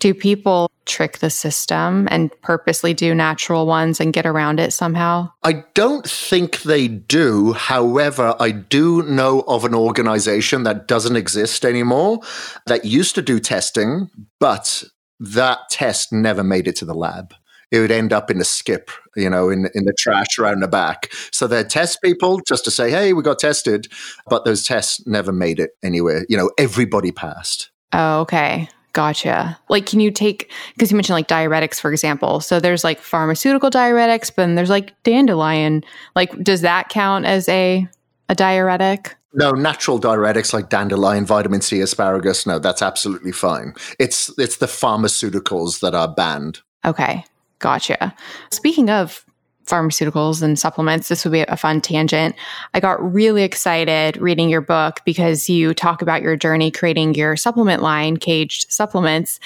Do people trick the system and purposely do natural ones and get around it somehow? I don't think they do. However, I do know of an organization that doesn't exist anymore that used to do testing, but that test never made it to the lab. It would end up in a skip, you know, in the trash around the back. So they'd test people just to say, hey, we got tested, but those tests never made it anywhere. You know, everybody passed. Oh, okay. Gotcha. Like, can you take, because you mentioned like diuretics, for example. So there's like pharmaceutical diuretics, but then there's like dandelion. Like, does that count as a diuretic? No, natural diuretics like dandelion, vitamin C, asparagus. No, that's absolutely fine. It's the pharmaceuticals that are banned. Okay. Gotcha. Speaking of pharmaceuticals and supplements, this would be a fun tangent. I got really excited reading your book because you talk about your journey creating your supplement line, KAGED Supplements.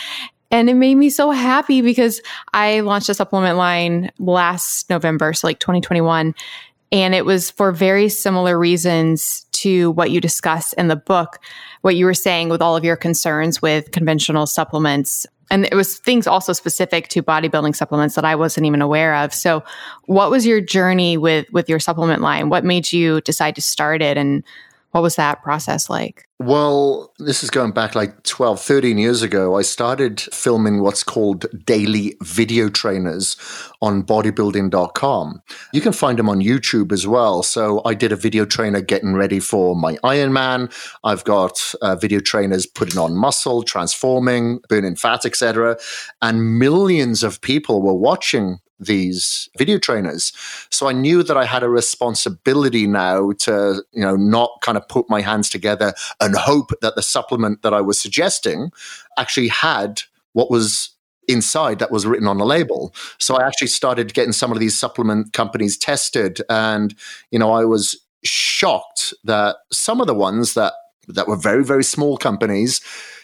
And it made me so happy because I launched a supplement line last November, so like 2021. And it was for very similar reasons to what you discuss in the book, what you were saying with all of your concerns with conventional supplements. And it was things also specific to bodybuilding supplements that I wasn't even aware of. So what was your journey with your supplement line? What made you decide to start it? And what was that process like? Well, this is going back like 12, 13 years ago. I started filming what's called daily video trainers on bodybuilding.com. You can find them on YouTube as well. So I did a video trainer getting ready for my Ironman. I've got video trainers putting on muscle, transforming, burning fat, etc. And millions of people were watching these video trainers. So I knew that I had a responsibility now to, you know, not kind of put my hands together and hope that the supplement that I was suggesting actually had what was inside that was written on the label. So I actually started getting some of these supplement companies tested. And, you know, I was shocked that some of the ones that were very, very small companies,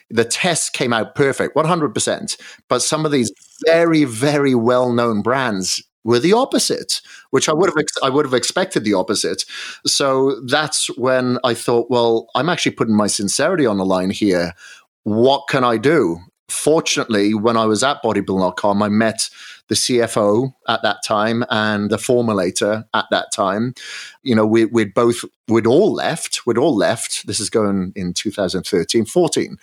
the tests came out perfect, 100%. But some of these very, very well-known brands were the opposite, which I would have expected the opposite. So that's when I thought, well, I'm actually putting my sincerity on the line here. What can I do? Fortunately, when I was at bodybuilding.com, I met the CFO at that time and the formulator at that time. You know, we'd all left. This is going in 2013, 14.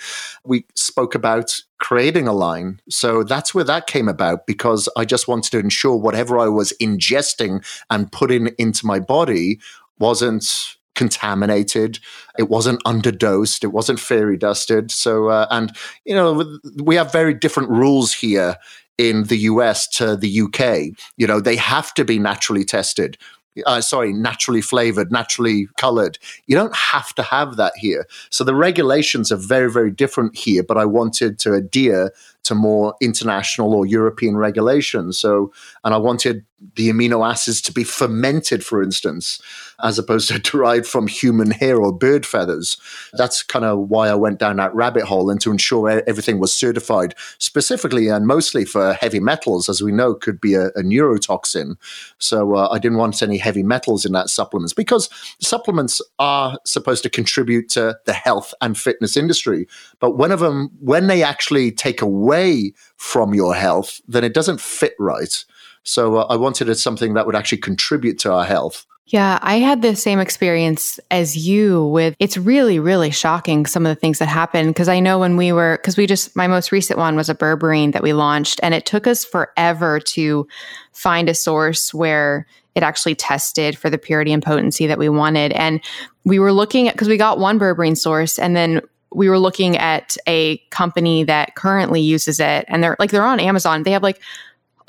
We spoke about creating a line. So that's where that came about, because I just wanted to ensure whatever I was ingesting and putting into my body wasn't contaminated, it wasn't underdosed, it wasn't fairy dusted. So, and you know, we have very different rules here in the US to the UK. You know, they have to be naturally tested. Naturally flavored, naturally colored. You don't have to have that here. So the regulations are very, very different here, but I wanted to adhere to more international or European regulations. So, and I wanted the amino acids to be fermented, for instance, as opposed to derived from human hair or bird feathers. That's kind of why I went down that rabbit hole, and to ensure everything was certified specifically and mostly for heavy metals, as we know, could be a neurotoxin. So I didn't want any heavy metals in that supplements, because supplements are supposed to contribute to the health and fitness industry. But when they actually take away from your health, then it doesn't fit right. So I wanted something that would actually contribute to our health. Yeah, I had the same experience as you with, it's really, really shocking some of the things that happened. Cause I know when we were, my most recent one was a berberine that we launched, and it took us forever to find a source where it actually tested for the purity and potency that we wanted. And we were looking at, cause we got one berberine source, and then we were looking at a company that currently uses it, and they're on Amazon. They have like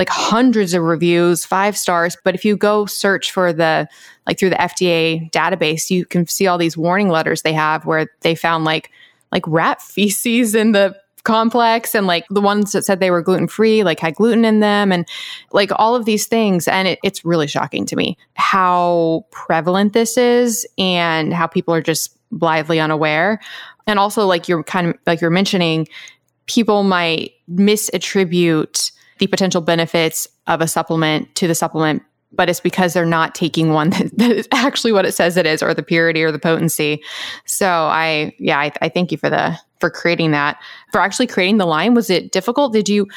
hundreds of reviews, 5 stars. But if you go search for the, like through the FDA database, you can see all these warning letters they have where they found like rat feces in the complex, and like the ones that said they were gluten-free, like had gluten in them, and like all of these things. And it's really shocking to me how prevalent this is and how people are just blithely unaware. And also, like you're kind of, like you're mentioning, people might misattribute the potential benefits of a supplement to the supplement, but it's because they're not taking one that is actually what it says it is, or the purity or the potency. So I thank you for creating the line. Was it difficult? Did you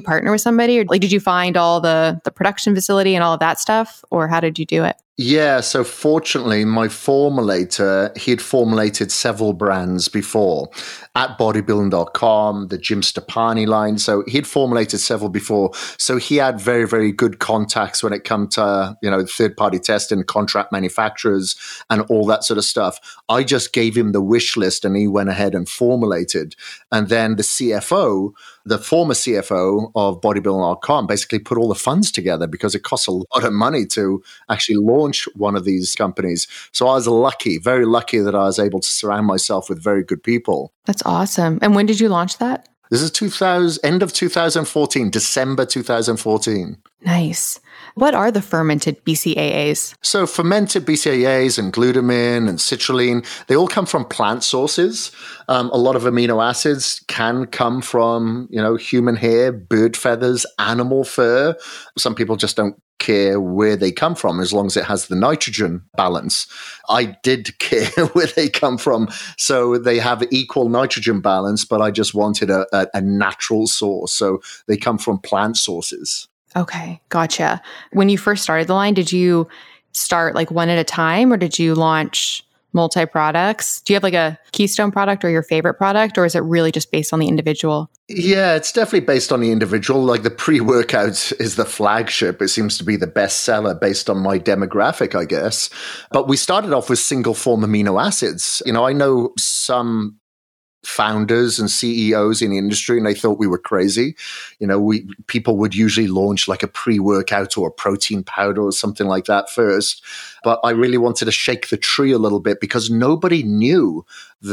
partner with somebody, or like, did you find all the production facility and all of that stuff, or how did you do it? Yeah. So fortunately, my formulator, he had formulated several brands before at bodybuilding.com, the Jim Stepani line. So he'd formulated several before. So he had very, very good contacts when it comes to, third-party testing, contract manufacturers and all that sort of stuff. I just gave him the wish list and he went ahead and formulated. And then the CFO, the former CFO of bodybuilding.com, basically put all the funds together, because it costs a lot of money to actually launch one of these companies. So I was lucky, very lucky, that I was able to surround myself with very good people. That's awesome. And when did you launch that? This is end of 2014, December 2014. Nice. What are the fermented BCAAs? So fermented BCAAs and glutamine and citrulline, they all come from plant sources. A lot of amino acids can come from, human hair, bird feathers, animal fur. Some people just don't care where they come from, as long as it has the nitrogen balance. I did care where they come from. So they have equal nitrogen balance, but I just wanted a natural source. So they come from plant sources. Okay. Gotcha. When you first started the line, did you start like one at a time, or did you launch multi-products? Do you have like a keystone product or your favorite product, or is it really just based on the individual? Yeah, it's definitely based on the individual. Like the pre-workout is the flagship. It seems to be the best seller based on my demographic, I guess. But we started off with single form amino acids. I know some founders and CEOs in the industry, and they thought we were crazy. People would usually launch like a pre-workout or a protein powder or something like that first. But I really wanted to shake the tree a little bit, because nobody knew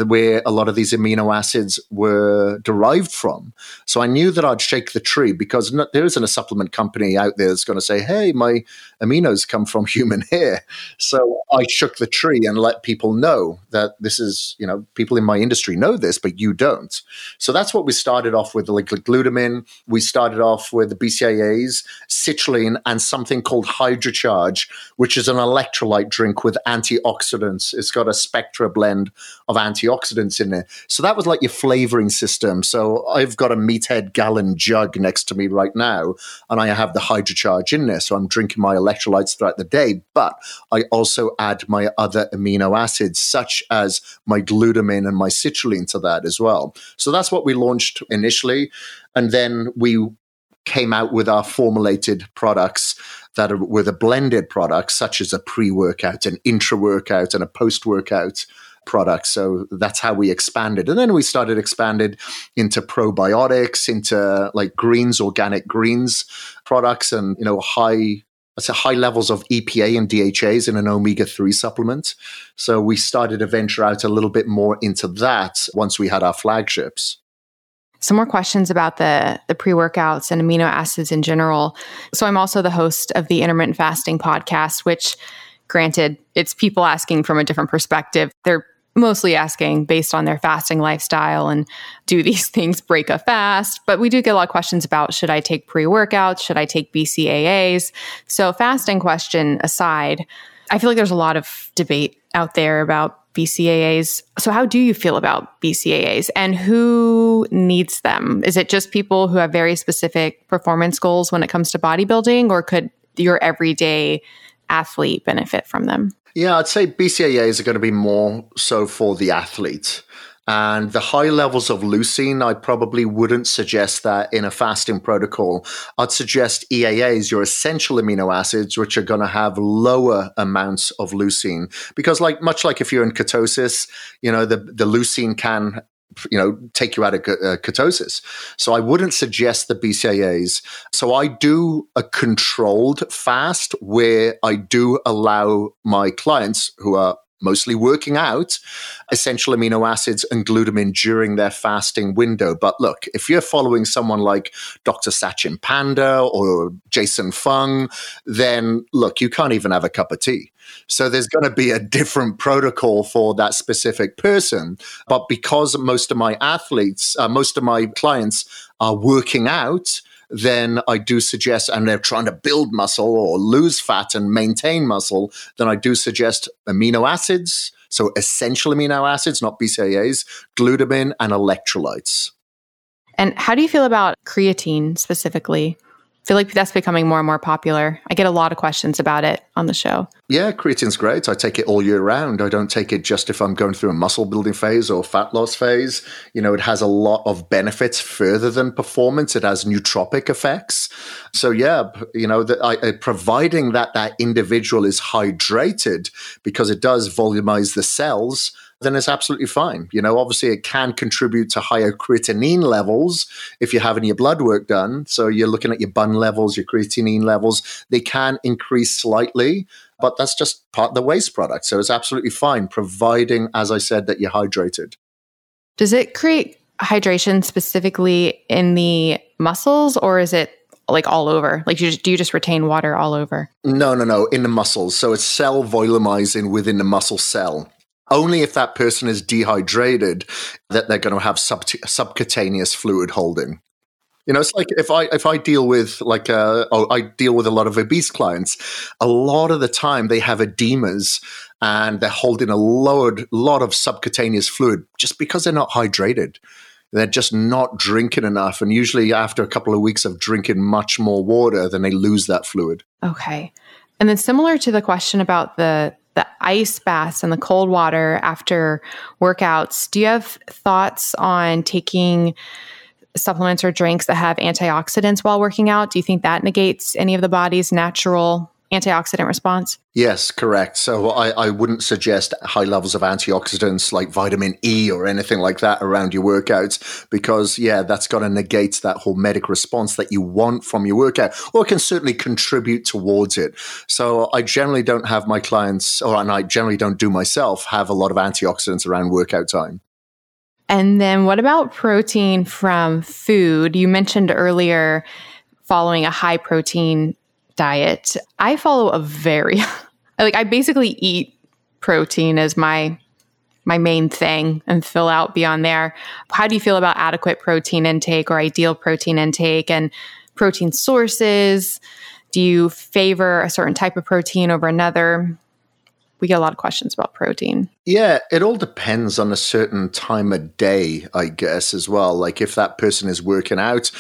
where a lot of these amino acids were derived from. So I knew that I'd shake the tree, because there isn't a supplement company out there that's going to say, hey, my aminos come from human hair. So I shook the tree and let people know that this is, people in my industry know this, but you don't. So that's what we started off with, like glutamine. We started off with the BCAAs, citrulline, and something called HydroCharge, which is an electrolyte drink with antioxidants. It's got a spectra blend of antioxidants in there. So that was like your flavoring system. So I've got a meathead gallon jug next to me right now, and I have the HydroCharge in there. So I'm drinking my electrolytes throughout the day, but I also add my other amino acids, such as my glutamine and my citrulline, to that as well. So that's what we launched initially. And then we came out with our formulated products that were the blended products, such as a pre-workout, an intra-workout, and a post-workout product. So that's how we expanded. And then we expanded into probiotics, into like greens, organic greens products, and, high levels of EPA and DHAs in an omega-3 supplement. So we started to venture out a little bit more into that once we had our flagships. Some more questions about the pre-workouts and amino acids in general. So I'm also the host of the Intermittent Fasting podcast, which, granted, it's people asking from a different perspective. They're mostly asking based on their fasting lifestyle and do these things break a fast? But we do get a lot of questions about, should I take pre-workouts? Should I take BCAAs? So fasting question aside, I feel like there's a lot of debate out there about BCAAs. So how do you feel about BCAAs, and who needs them? Is it just people who have very specific performance goals when it comes to bodybuilding, or could your everyday athlete benefit from them? Yeah, I'd say BCAAs are going to be more so for the athlete. And the high levels of leucine, I probably wouldn't suggest that in a fasting protocol. I'd suggest EAAs, your essential amino acids, which are going to have lower amounts of leucine. Because like much like if you're in ketosis, you know, the leucine can, you know, take you out of ketosis. So I wouldn't suggest the BCAAs. So I do a controlled fast where I do allow my clients who are mostly working out, essential amino acids and glutamine during their fasting window. But look, if you're following someone like Dr. Sachin Panda or Jason Fung, then look, you can't even have a cup of tea. So there's going to be a different protocol for that specific person. But because most of my athletes, most of my clients are working out, then I do suggest, and they're trying to build muscle or lose fat and maintain muscle, then I do suggest amino acids, so essential amino acids, not BCAAs, glutamine, and electrolytes. And how do you feel about creatine specifically? I feel like that's becoming more and more popular. I get a lot of questions about it on the show. Yeah, creatine's great. I take it all year round. I don't take it just if I'm going through a muscle building phase or fat loss phase. You know, it has a lot of benefits further than performance. It has nootropic effects. So yeah, you know, providing that individual is hydrated, because it does volumize the cells, then it's absolutely fine. You know, obviously it can contribute to higher creatinine levels if you're having your blood work done. So you're looking at your BUN levels, your creatinine levels, they can increase slightly, but that's just part of the waste product. So it's absolutely fine, providing, as I said, that you're hydrated. Does it create hydration specifically in the muscles, or is it like all over? Like, do you just retain water all over? No, in the muscles. So it's cell volumizing within the muscle cell. Only if that person is dehydrated that they're going to have subcutaneous fluid holding. You know, it's like if I deal with I deal with a lot of obese clients. A lot of the time they have edemas and they're holding a lot of subcutaneous fluid just because they're not hydrated. They're just not drinking enough. And usually after a couple of weeks of drinking much more water, then they lose that fluid. Okay. And then similar to the question about the ice baths and the cold water after workouts, do you have thoughts on taking supplements or drinks that have antioxidants while working out? Do you think that negates any of the body's natural antioxidant response? Yes, correct. So I wouldn't suggest high levels of antioxidants like vitamin E or anything like that around your workouts, because that's going to negate that hormetic response that you want from your workout, or it can certainly contribute towards it. So I generally don't have my clients, and I generally don't do myself, have a lot of antioxidants around workout time. And then what about protein from food? You mentioned earlier following a high protein diet. I follow I basically eat protein as my main thing and fill out beyond there. How do you feel about adequate protein intake or ideal protein intake and protein sources? Do you favor a certain type of protein over another? We get a lot of questions about protein. Yeah, it all depends on a certain time of day, I guess, as well. Like if that person is working out,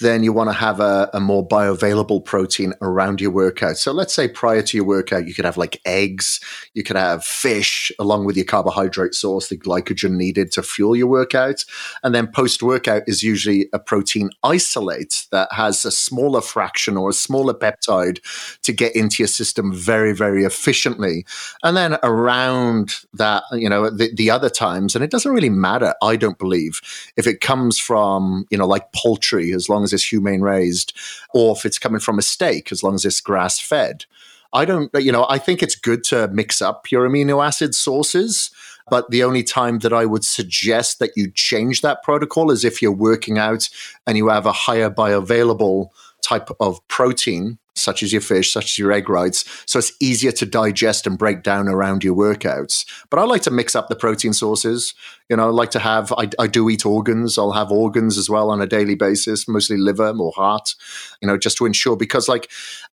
then you want to have a more bioavailable protein around your workout. So let's say prior to your workout, you could have like eggs, you could have fish along with your carbohydrate source, the glycogen needed to fuel your workout. And then post-workout is usually a protein isolate that has a smaller fraction or a smaller peptide to get into your system very, very efficiently. And then around that, you know, the other times, and it doesn't really matter, I don't believe, if it comes from, you know, like poultry, as long as it's humane raised, or if it's coming from a steak, as long as it's grass fed. I think it's good to mix up your amino acid sources, but the only time that I would suggest that you change that protocol is if you're working out and you have a higher bioavailable type of protein, such as your fish, such as your egg whites. So it's easier to digest and break down around your workouts. But I like to mix up the protein sources. You know, I like to have, I do eat organs. I'll have organs as well on a daily basis, mostly liver or heart, you know, just to ensure, because like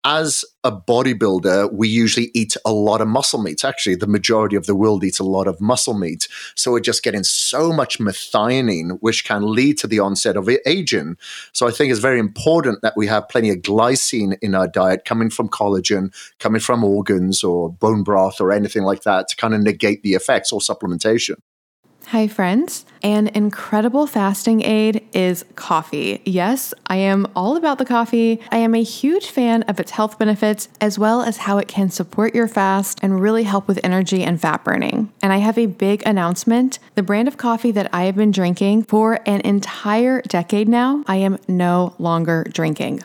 as a bodybuilder, we usually eat a lot of muscle meat. Actually, the majority of the world eats a lot of muscle meat. So we're just getting so much methionine, which can lead to the onset of aging. So I think it's very important that we have plenty of glycine in our diet, coming from collagen, coming from organs or bone broth or anything like that to kind of negate the effects or supplementation. Hi, friends. An incredible fasting aid is coffee. Yes, I am all about the coffee. I am a huge fan of its health benefits, as well as how it can support your fast and really help with energy and fat burning. And I have a big announcement. The brand of coffee that I have been drinking for an entire decade now, I am no longer drinking.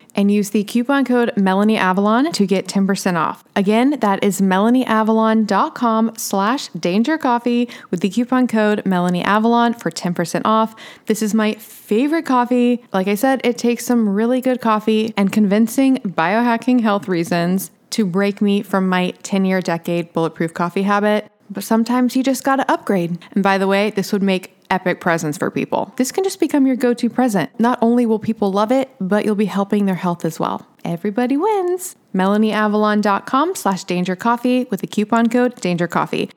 and use the coupon code MelanieAvalon to get 10% off. Again, that is melanieavalon.com/dangercoffee with the coupon code MelanieAvalon for 10% off. This is my favorite coffee. Like I said, it takes some really good coffee and convincing biohacking health reasons to break me from my 10-year decade Bulletproof Coffee habit. But sometimes you just gotta upgrade. And by the way, this would make epic presents for people. This can just become your go-to present. Not only will people love it, but you'll be helping their health as well. Everybody wins. melanieavalon.com/dangercoffee with the coupon code DangerCoffee.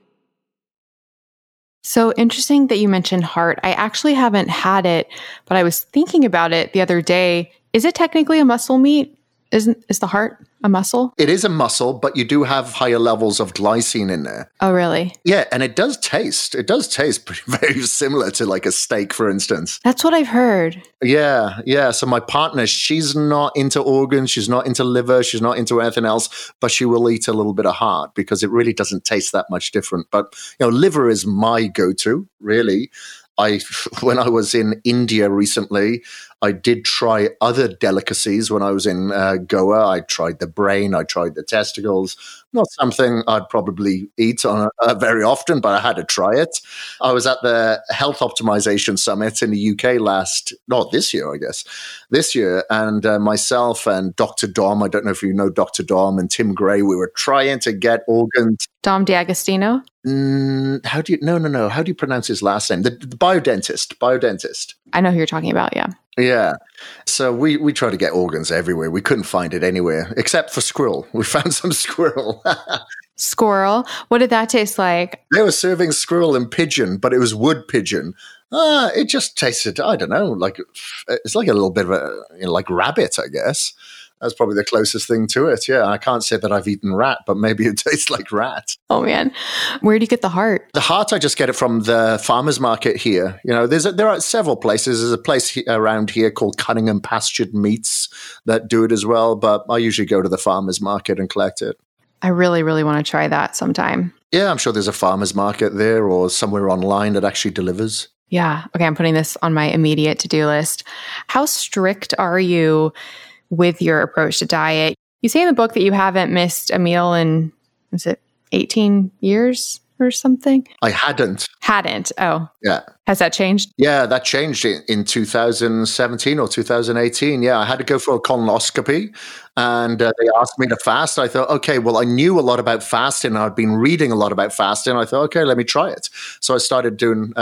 So interesting that you mentioned heart. I actually haven't had it, but I was thinking about it the other day. Is it technically a muscle meat? Is the heart a muscle? It is a muscle, but you do have higher levels of glycine in there. Oh, really? Yeah, and it does taste pretty very similar to like a steak, for instance. That's what I've heard. Yeah. So my partner, she's not into organs, she's not into liver, she's not into anything else, but she will eat a little bit of heart because it really doesn't taste that much different. But liver is my go-to, really. When I was in India recently, I did try other delicacies when I was in Goa. I tried the brain, I tried the testicles. Not something I'd probably eat on very often, but I had to try it. I was at the Health Optimization Summit in the UK this year, and myself and Dr. Dom, I don't know if you know Dr. Dom, and Tim Gray, we were trying to get organs. Dom D'Agostino? How do you pronounce his last name? The biodentist. I know who you're talking about, yeah. Yeah. So we try to get organs everywhere. We couldn't find it anywhere except for squirrel. We found some squirrel. Squirrel? What did that taste like? They were serving squirrel and pigeon, but it was wood pigeon. It just tasted, I don't know, like it's like a little bit of a, like rabbit, I guess. That's probably the closest thing to it. Yeah. I can't say that I've eaten rat, but maybe it tastes like rat. Oh, man. Where do you get the heart? The heart, I just get it from the farmer's market here. You know, there are several places. There's a place around here called Cunningham Pastured Meats that do it as well, but I usually go to the farmer's market and collect it. I really, really want to try that sometime. Yeah, I'm sure there's a farmer's market there or somewhere online that actually delivers. Yeah. Okay, I'm putting this on my immediate to-do list. How strict are you with your approach to diet? You say in the book that you haven't missed a meal in, is it 18 years or something? I hadn't. Hadn't. Oh. Yeah. Has that changed? Yeah, that changed in 2017 or 2018. Yeah, I had to go for a colonoscopy and they asked me to fast. I thought, okay, well, I knew a lot about fasting. I'd been reading a lot about fasting. I thought, okay, let me try it. So I started doing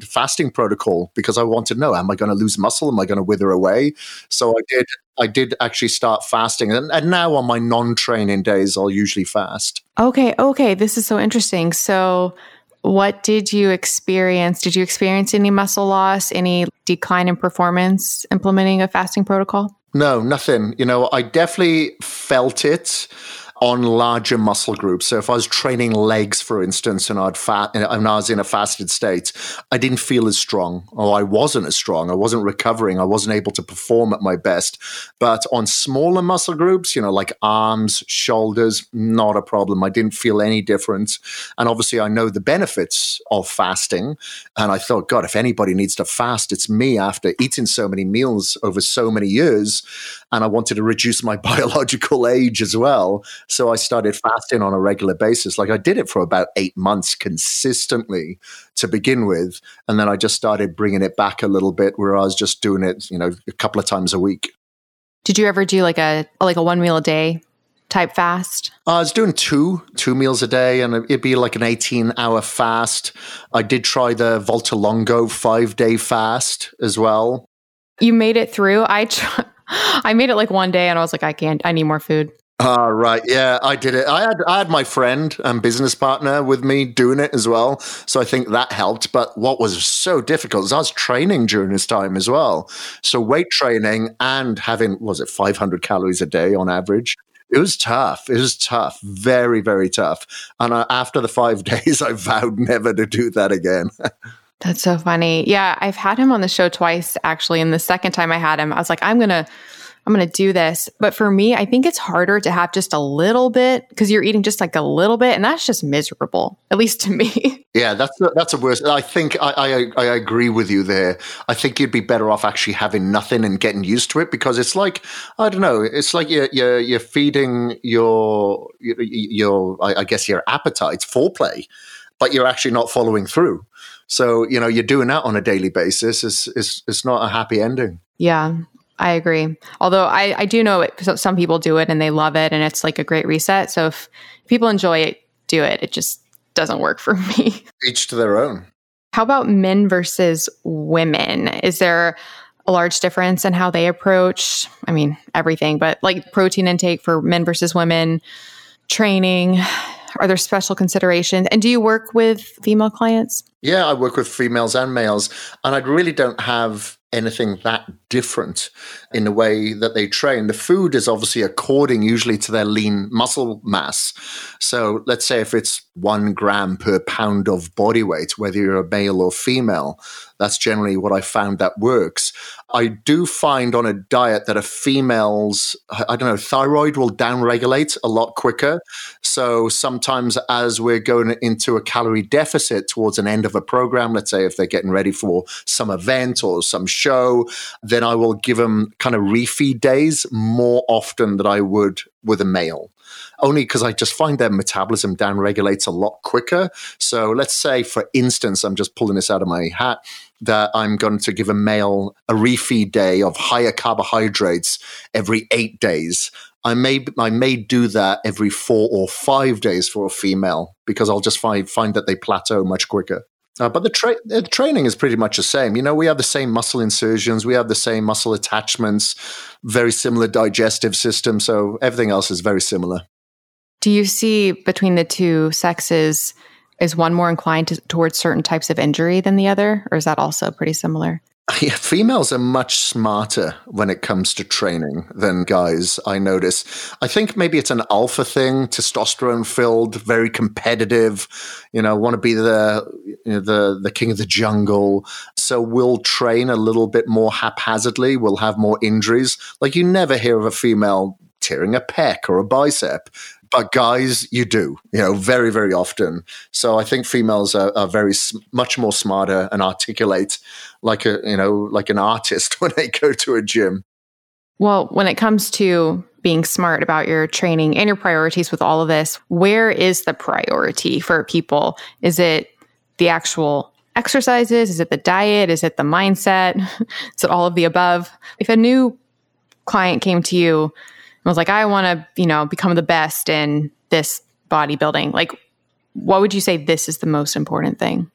fasting protocol because I wanted to know, am I going to lose muscle? Am I going to wither away? So I did actually start fasting. And now on my non-training days, I'll usually fast. Okay. This is so interesting. So what did you experience? Did you experience any muscle loss, any decline in performance implementing a fasting protocol? No, nothing. You know, I definitely felt it on larger muscle groups. So if I was training legs, for instance, and I was in a fasted state, I didn't feel as strong, or I wasn't as strong. I wasn't recovering. I wasn't able to perform at my best. But on smaller muscle groups, you know, like arms, shoulders, not a problem. I didn't feel any difference. And obviously, I know the benefits of fasting. And I thought, God, if anybody needs to fast, it's me after eating so many meals over so many years. And I wanted to reduce my biological age as well. So I started fasting on a regular basis. Like I did it for about 8 months consistently to begin with. And then I just started bringing it back a little bit where I was just doing it, you know, a couple of times a week. Duld you ever do like a one meal a day type fast? I was doing two meals a day and it'd be like an 18-hour fast. I did try the Voltalongo 5-day fast as well. You made it through. I made it like one day and I was like, I need more food. Ah, right. Yeah, I did it. I had my friend and business partner with me doing it as well. So I think that helped. But what was so difficult is I was training during this time as well. So weight training and having, 500 calories a day on average? It was tough. Very, very tough. And after the 5 days, I vowed never to do that again. That's so funny. Yeah, I've had him on the show twice, actually. And the second time I had him, I was like, I'm going to do this. But for me, I think it's harder to have just a little bit because you're eating just like a little bit. And that's just miserable, at least to me. Yeah, that's the worst. I think I agree with you there. I think you'd be better off actually having nothing and getting used to it because it's like, I don't know, it's like you're feeding your I guess your appetite, foreplay, but you're actually not following through. So, you know, you're doing that on a daily basis. It's not a happy ending. Yeah. I agree. Although I do know some people do it and they love it and it's like a great reset. So if people enjoy it, do it. It just doesn't work for me. Each to their own. How about men versus women? Is there a large difference in how they approach, I mean, everything, but like protein intake for men versus women, training? Are there special considerations? And do you work with female clients? Yeah, I work with females and males. And I really don't have anything that different in the way that they train. The food is obviously according usually to their lean muscle mass. So let's say if it's 1 gram per pound of body weight, whether you're a male or female, that's generally what I found that works. I do find on a diet that a female's, thyroid will downregulate a lot quicker. So sometimes as we're going into a calorie deficit towards an end of a program, let's say if they're getting ready for some event or some show, then I will give them kind of refeed days more often than I would with a male. Only because I just find their metabolism downregulates a lot quicker. So let's say, for instance, I'm just pulling this out of my hat, that I'm going to give a male a refeed day of higher carbohydrates every 8 days. I may do that every 4 or 5 days for a female because I'll just find that they plateau much quicker. But the training is pretty much the same. You know, we have the same muscle insertions. We have the same muscle attachments, very similar digestive system. So everything else is very similar. Do you see between the two sexes, is one more inclined towards certain types of injury than the other? Or is that also pretty similar? Yeah, females are much smarter when it comes to training than guys, I notice. I think maybe it's an alpha thing, testosterone-filled, very competitive, want to be the king of the jungle. So we'll train a little bit more haphazardly. We'll have more injuries. Like, you never hear of a female tearing a pec or a bicep. But guys, you do, very, very often. So I think females are very much more smarter and articulate, like like an artist when they go to a gym. Well, when it comes to being smart about your training and your priorities with all of this, where is the priority for people? Is it the actual exercises? Is it the diet? Is it the mindset? Is it all of the above? If a new client came to you, I was like, I want to, become the best in this bodybuilding. Like, what would you say this is the most important thing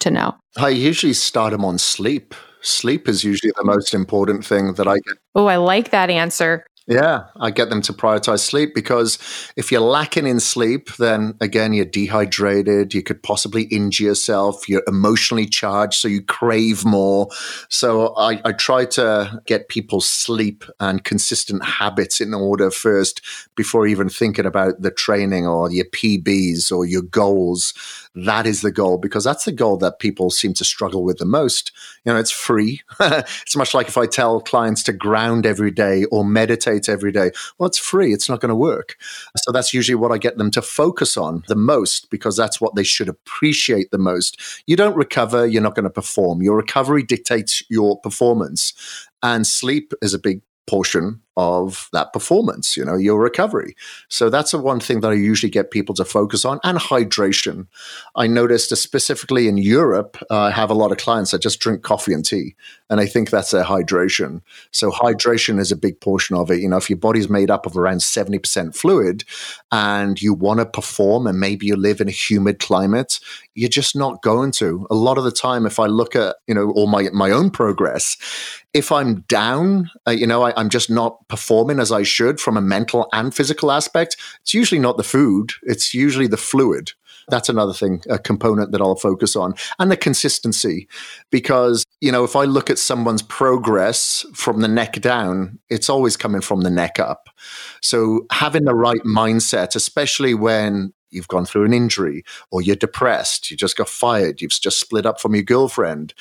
to know? I usually start them on sleep. Sleep is usually the most important thing that I get. Oh, I like that answer. Yeah, I get them to prioritize sleep, because if you're lacking in sleep, then again, you're dehydrated, you could possibly injure yourself, you're emotionally charged, so you crave more. So I try to get people sleep and consistent habits in order first, before even thinking about the training or your PBs or your goals. That is the goal, because that's the goal that people seem to struggle with the most. It's free. It's much like if I tell clients to ground every day or meditate every day. Well, it's free. It's not going to work. So that's usually what I get them to focus on the most, because that's what they should appreciate the most. You don't recover, you're not going to perform. Your recovery dictates your performance. And sleep is a big portion of that performance, your recovery. So that's the one thing that I usually get people to focus on, and hydration. I noticed specifically in Europe, I have a lot of clients that just drink coffee and tea, and I think that's their hydration. So hydration is a big portion of it. If your body's made up of around 70% fluid and you want to perform, and maybe you live in a humid climate, you're just not going to. A lot of the time, if I look at, all my own progress, if I'm down, I'm just not performing as I should from a mental and physical aspect, it's usually not the food, it's usually the fluid. That's another thing, a component that I'll focus on. And the consistency, because, if I look at someone's progress from the neck down, it's always coming from the neck up. So having the right mindset, especially when you've gone through an injury, or you're depressed, you just got fired, you've just split up from your girlfriend.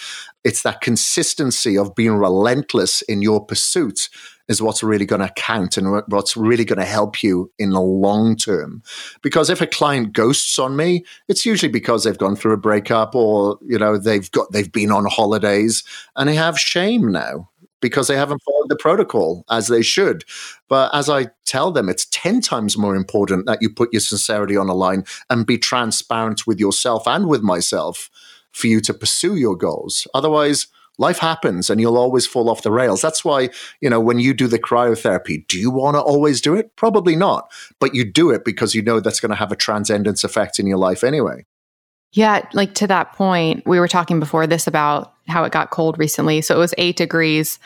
It's that consistency of being relentless in your pursuit is what's really going to count, and what's really going to help you in the long term. Because if a client ghosts on me, it's usually because they've gone through a breakup, or, they've been on holidays and they have shame now, because they haven't followed the protocol as they should. But as I tell them, it's 10 times more important that you put your sincerity on the line and be transparent with yourself and with myself for you to pursue your goals. Otherwise, life happens and you'll always fall off the rails. That's why, when you do the cryotherapy, do you want to always do it? Probably not. But you do it because you know that's going to have a transcendence effect in your life anyway. Yeah, like to that point, we were talking before this about how it got cold recently. So it was 8 degrees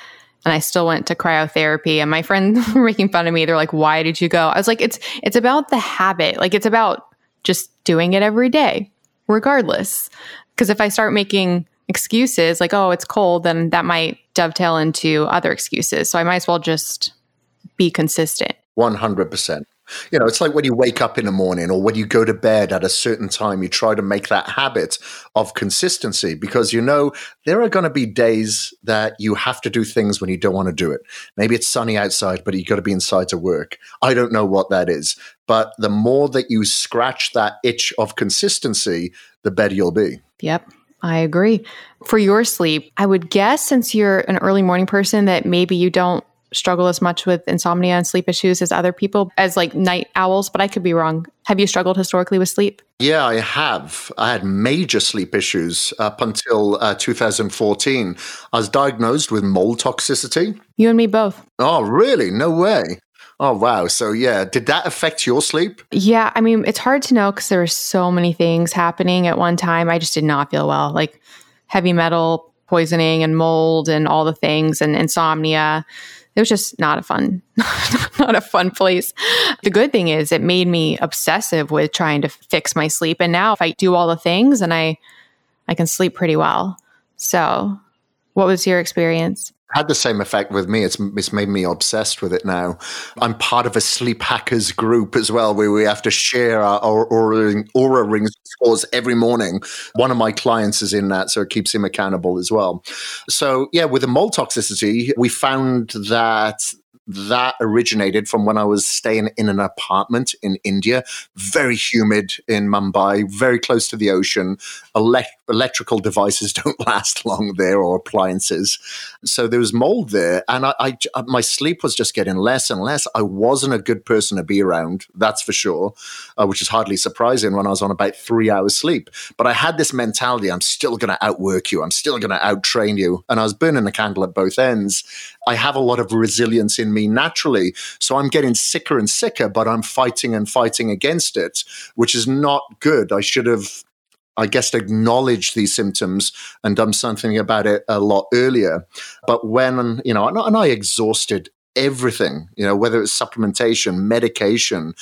and I still went to cryotherapy, and my friends were making fun of me. They're like, why did you go? I was like, it's about the habit. Like, it's about just doing it every day, regardless. Because if I start making excuses like, oh, it's cold, then that might dovetail into other excuses. So I might as well just be consistent. 100%. It's like when you wake up in the morning, or when you go to bed at a certain time, you try to make that habit of consistency, because there are going to be days that you have to do things when you don't want to do it. Maybe it's sunny outside, but you got to be inside to work. I don't know what that is. But the more that you scratch that itch of consistency, the better you'll be. Yep, I agree. For your sleep, I would guess, since you're an early morning person, that maybe you don't struggle as much with insomnia and sleep issues as other people, as like night owls, but I could be wrong. Have you struggled historically with sleep? Yeah, I have. I had major sleep issues up until 2014. I was diagnosed with mold toxicity. You and me both. Oh, really? No way. Oh, wow. So yeah, did that affect your sleep? Yeah. I mean, it's hard to know because there were so many things happening at one time. I just did not feel well, like heavy metal poisoning and mold and all the things, and insomnia. It was just not a fun place. The good thing is it made me obsessive with trying to fix my sleep. And now if I do all the things, and I can sleep pretty well. So What was your experience? Had the same effect with me. It's made me obsessed with it now. I'm part of a sleep hackers group as well, where we have to share our aura ring scores every morning. One of my clients is in that, so it keeps him accountable as well. So yeah, with the mold toxicity, we found that originated from when I was staying in an apartment in India, very humid in Mumbai, very close to the ocean. Electrical devices don't last long there, or appliances. So there was mold there, and I my sleep was just getting less and less. I wasn't a good person to be around, that's for sure, which is hardly surprising when I was on about 3 hours sleep. But I had this mentality, I'm still going to outwork you, I'm still going to outtrain you. And I was burning the candle at both ends. I have a lot of resilience in me naturally, so I'm getting sicker and sicker, but I'm fighting and fighting against it, which is not good. I should have, I guess, acknowledged these symptoms and done something about it a lot earlier. But when, you know, and I exhausted everything, you know, whether it's supplementation, medication,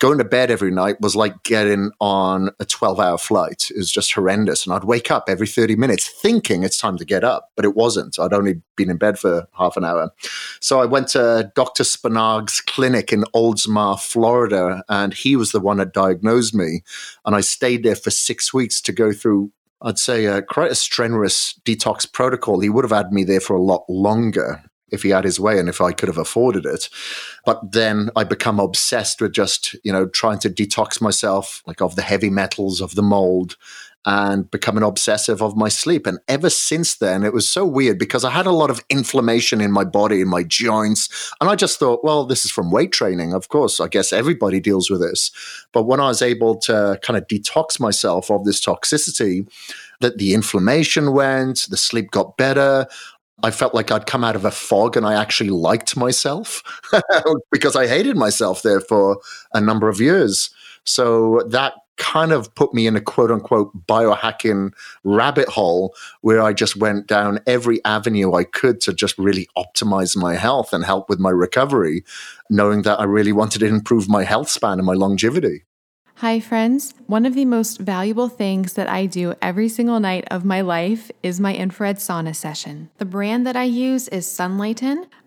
going to bed every night was like getting on a 12-hour flight. It was just horrendous. And I'd wake up every 30 minutes thinking it's time to get up, but it wasn't. I'd only been in bed for half an hour. So I went to Dr. Spanag's clinic in Oldsmar, Florida, and he was the one that diagnosed me. And I stayed there for 6 weeks to go through, I'd say, quite a strenuous detox protocol. He would have had me there for a lot longer if he had his way and if I could have afforded it. But then I become obsessed with just, you know, trying to detox myself, like, of the heavy metals, of the mold, and becoming obsessive of my sleep. And ever since then, it was so weird because I had a lot of inflammation in my body, in my joints. And I just thought, well, this is from weight training. Of course, I guess everybody deals with this. But when I was able to kind of detox myself of this toxicity, that the inflammation went, the sleep got better. I felt like I'd come out of a fog and I actually liked myself because I hated myself there for a number of years. So that kind of put me in a quote-unquote biohacking rabbit hole where I just went down every avenue I could to just really optimize my health and help with my recovery, knowing that I really wanted to improve my health span and my longevity. Hi friends, one of the most valuable things that I do every single night of my life is my infrared sauna session. The brand that I use is Sunlighten.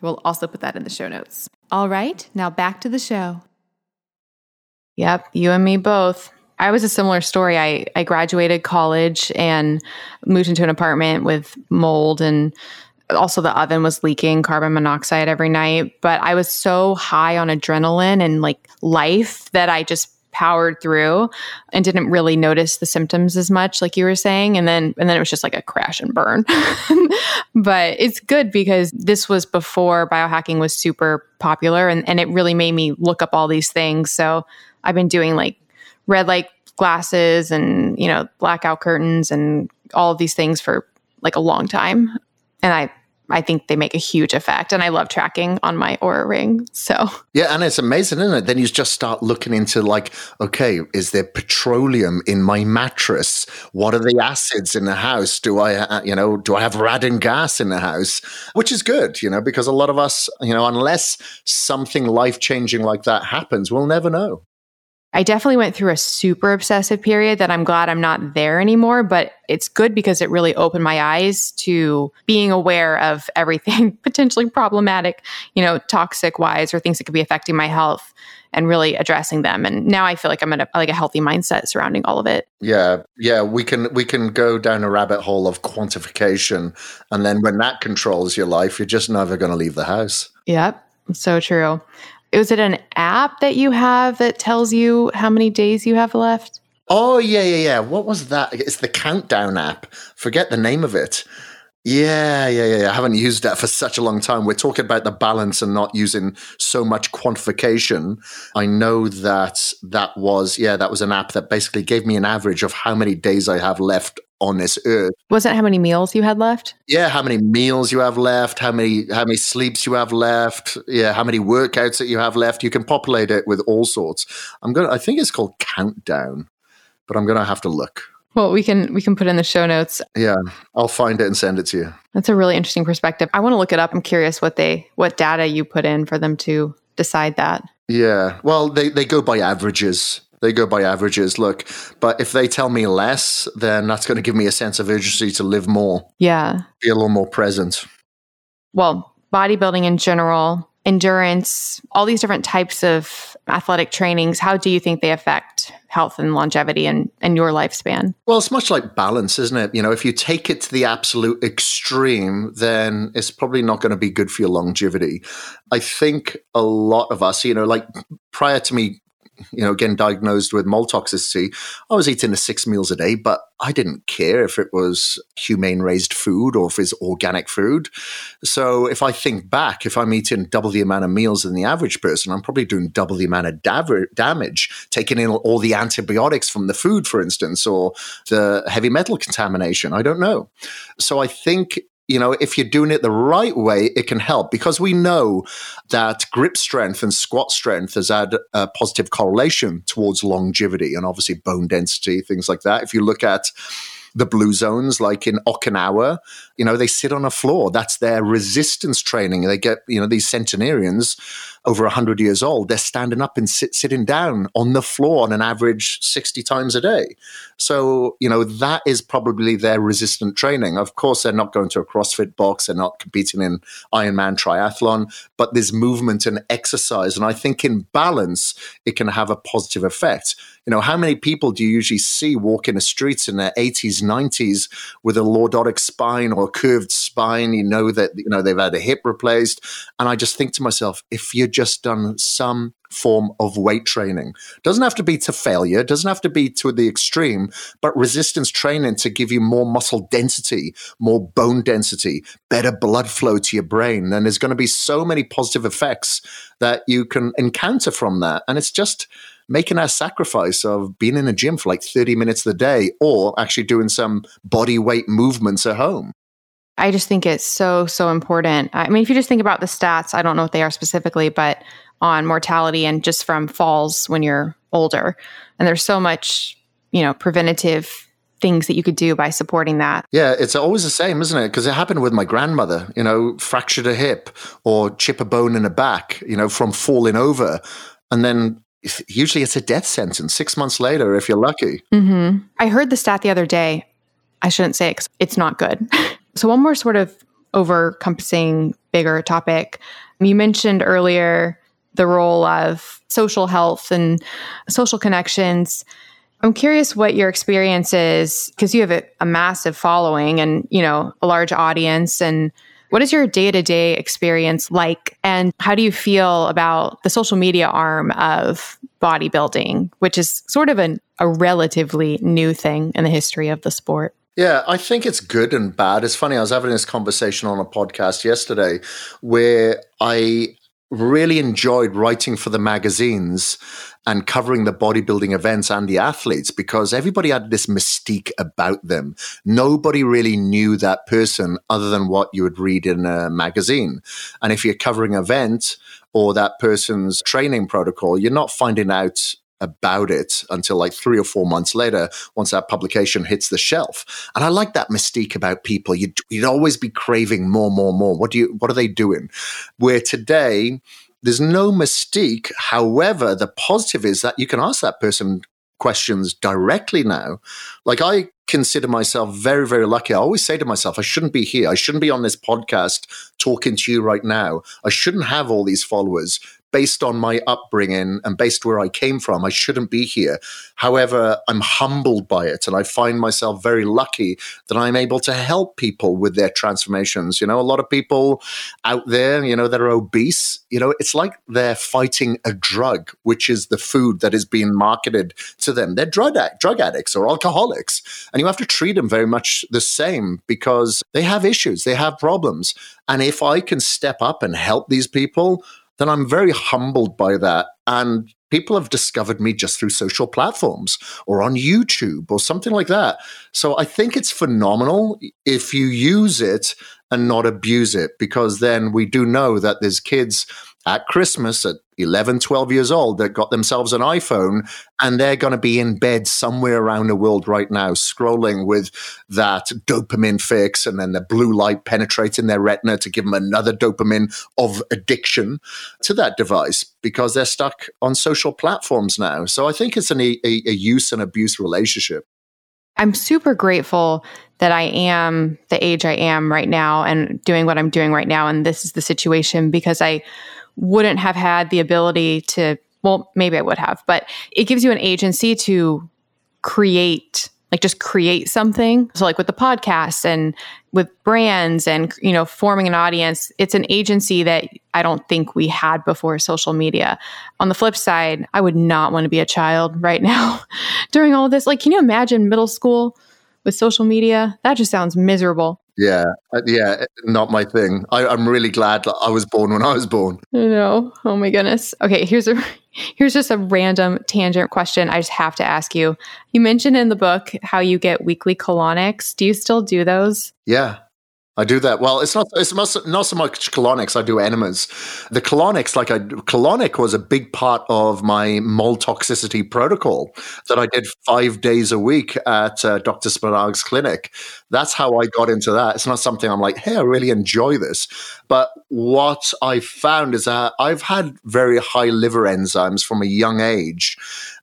We'll also put that in the show notes. All right, now back to the show. Yep, you and me both. I was a similar story. I graduated college and moved into an apartment with mold, and also the oven was leaking carbon monoxide every night. But I was so high on adrenaline and like life that I just powered through and didn't really notice the symptoms as much, like you were saying. And then it was just like a crash and burn. But it's good because this was before biohacking was super popular, and it really made me look up all these things. So I've been doing like red light glasses and, you know, blackout curtains and all of these things for like a long time. And I think they make a huge effect, and I love tracking on my aura ring. So yeah, and it's amazing, isn't it? Then you just start looking into like, okay, is there petroleum in my mattress? What are the acids in the house? Do I have radon gas in the house? Which is good, you know, because a lot of us, you know, unless something life-changing like that happens, we'll never know. I definitely went through a super obsessive period that I'm glad I'm not there anymore, but it's good because it really opened my eyes to being aware of everything potentially problematic, toxic wise, or things that could be affecting my health and really addressing them. And now I feel like I'm at a healthy mindset surrounding all of it. Yeah. We can go down a rabbit hole of quantification. And then when that controls your life, you're just never going to leave the house. Yep. So true. Is it an app that you have that tells you how many days you have left? Oh, yeah. What was that? It's the countdown app. Forget the name of it. Yeah. I haven't used that for such a long time. We're talking about the balance and not using so much quantification. I know that was an app that basically gave me an average of how many days I have left on this earth. Wasn't how many meals you had left? Yeah, how many meals you have left, how many sleeps you have left, how many workouts that you have left. You can populate it with all sorts. I think it's called Countdown, but I'm gonna have to look. Well, we can put in the show notes. Yeah, I'll find it and send it to you. That's a really interesting perspective. I want to look it up. I'm curious what data you put in for them to decide that. Yeah, well, they go by averages. Look, but if they tell me less, then that's going to give me a sense of urgency to live more. Yeah, be a little more present. Well, bodybuilding in general, endurance, all these different types of athletic trainings, how do you think they affect health and longevity and your lifespan? Well, it's much like balance, isn't it? If you take it to the absolute extreme, then it's probably not going to be good for your longevity. I think a lot of us, like prior to me, getting diagnosed with mold toxicity, I was eating 6 meals a day, but I didn't care if it was humane raised food or if it's organic food. So if I think back, if I'm eating double the amount of meals than the average person, I'm probably doing double the amount of damage, taking in all the antibiotics from the food, for instance, or the heavy metal contamination. I don't know. So I think if you're doing it the right way, it can help, because we know that grip strength and squat strength has had a positive correlation towards longevity and obviously bone density, things like that. If you look at the blue zones, like in Okinawa, they sit on a floor. That's their resistance training. They get, these centenarians over 100 years old, they're standing up and sitting down on the floor on an average 60 times a day. So, that is probably their resistant training. Of course, they're not going to a CrossFit box. They're not competing in Ironman triathlon, but there's movement and exercise. And I think in balance, it can have a positive effect. How many people do you usually see walking the streets in their 80s, 90s with a lordotic spine or a curved spine? They've had a hip replaced. And I just think to myself, if you're just done some form of weight training. Doesn't have to be to failure, doesn't have to be to the extreme, but resistance training to give you more muscle density, more bone density, better blood flow to your brain. And there's going to be so many positive effects that you can encounter from that. And it's just making our sacrifice of being in a gym for like 30 minutes a day or actually doing some body weight movements at home. I just think it's so, so important. I mean, if you just think about the stats, I don't know what they are specifically, but on mortality and just from falls when you're older. And there's so much, preventative things that you could do by supporting that. Yeah, it's always the same, isn't it? Because it happened with my grandmother, fractured a hip or chip a bone in her back, from falling over. And then usually it's a death sentence 6 months later if you're lucky. Mm-hmm. I heard the stat the other day. I shouldn't say it because it's not good. So one more sort of overcompassing, bigger topic. You mentioned earlier the role of social health and social connections. I'm curious what your experience is, because you have a massive following and, a large audience. And what is your day-to-day experience like? And how do you feel about the social media arm of bodybuilding, which is sort of a relatively new thing in the history of the sport? Yeah, I think it's good and bad. It's funny, I was having this conversation on a podcast yesterday where I really enjoyed writing for the magazines and covering the bodybuilding events and the athletes, because everybody had this mystique about them. Nobody really knew that person other than what you would read in a magazine. And if you're covering an event or that person's training protocol, you're not finding out about it until like 3 or 4 months later, once that publication hits the shelf. And I like that mystique about people. You'd always be craving more. What are they doing? Where today, There's no mystique. However, the positive is that you can ask that person questions directly now. Like, I consider myself very, very lucky. I always say to myself, I shouldn't be here. I shouldn't be on this podcast talking to you right now. I shouldn't have all these followers. Based on my upbringing and based where I came from, I shouldn't be here. However, I'm humbled by it, and I find myself very lucky that I'm able to help people with their transformations. You know, a lot of people out there, you know, that are obese, you know, it's like they're fighting a drug, which is the food that is being marketed to them. They're drug addicts or alcoholics, and you have to treat them very much the same because they have issues, they have problems. And if I can step up and help these people, then I'm very humbled by that. And people have discovered me just through social platforms or on YouTube or something like that. So I think it's phenomenal if you use it and not abuse it, because then we do know that there's kids at Christmas at 11, 12 years old that got themselves an iPhone, and they're going to be in bed somewhere around the world right now scrolling with that dopamine fix, and then the blue light penetrating their retina to give them another dopamine of addiction to that device because they're stuck on social platforms now. So I think it's a use and abuse relationship. I'm super grateful that I am the age I am right now and doing what I'm doing right now, and this is the situation, because I wouldn't have had the ability to, well, maybe I would have, but it gives you an agency to create, like just create something. So like with the podcasts and with brands and, you know, forming an audience, it's an agency that I don't think we had before social media. On the flip side, I would not want to be a child right now during all of this. Like, can you imagine middle school with social media? That just sounds miserable. Yeah, not my thing. I'm really glad I was born when I was born. No, oh my goodness. Okay, here's just a random tangent question I just have to ask you. You mentioned in the book how you get weekly colonics. Do you still do those? Yeah, I do that. Well, it's not so much colonics. I do enemas. The colonics, colonic was a big part of my mold toxicity protocol that I did 5 days a week at Dr. Spinag's clinic. That's how I got into that. It's not something I'm like, hey, I really enjoy this. But what I found is that I've had very high liver enzymes from a young age.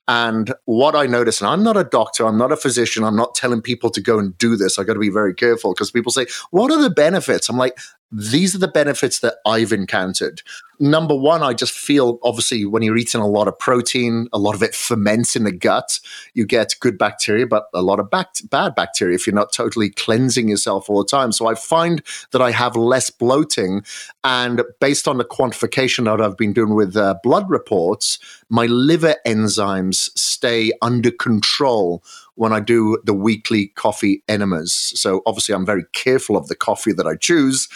And what I notice, and I'm not a doctor, I'm not a physician, I'm not telling people to go and do this. I got to be very careful because people say, what are the benefits? I'm like, these are the benefits that I've encountered. Number one, I just feel, obviously, when you're eating a lot of protein, a lot of it ferments in the gut. You get good bacteria, but a lot of bad bacteria if you're not totally cleansing yourself all the time. So I find that I have less bloating. And based on the quantification that I've been doing with blood reports, my liver enzymes stay under control when I do the weekly coffee enemas. So obviously, I'm very careful of the coffee that I choose,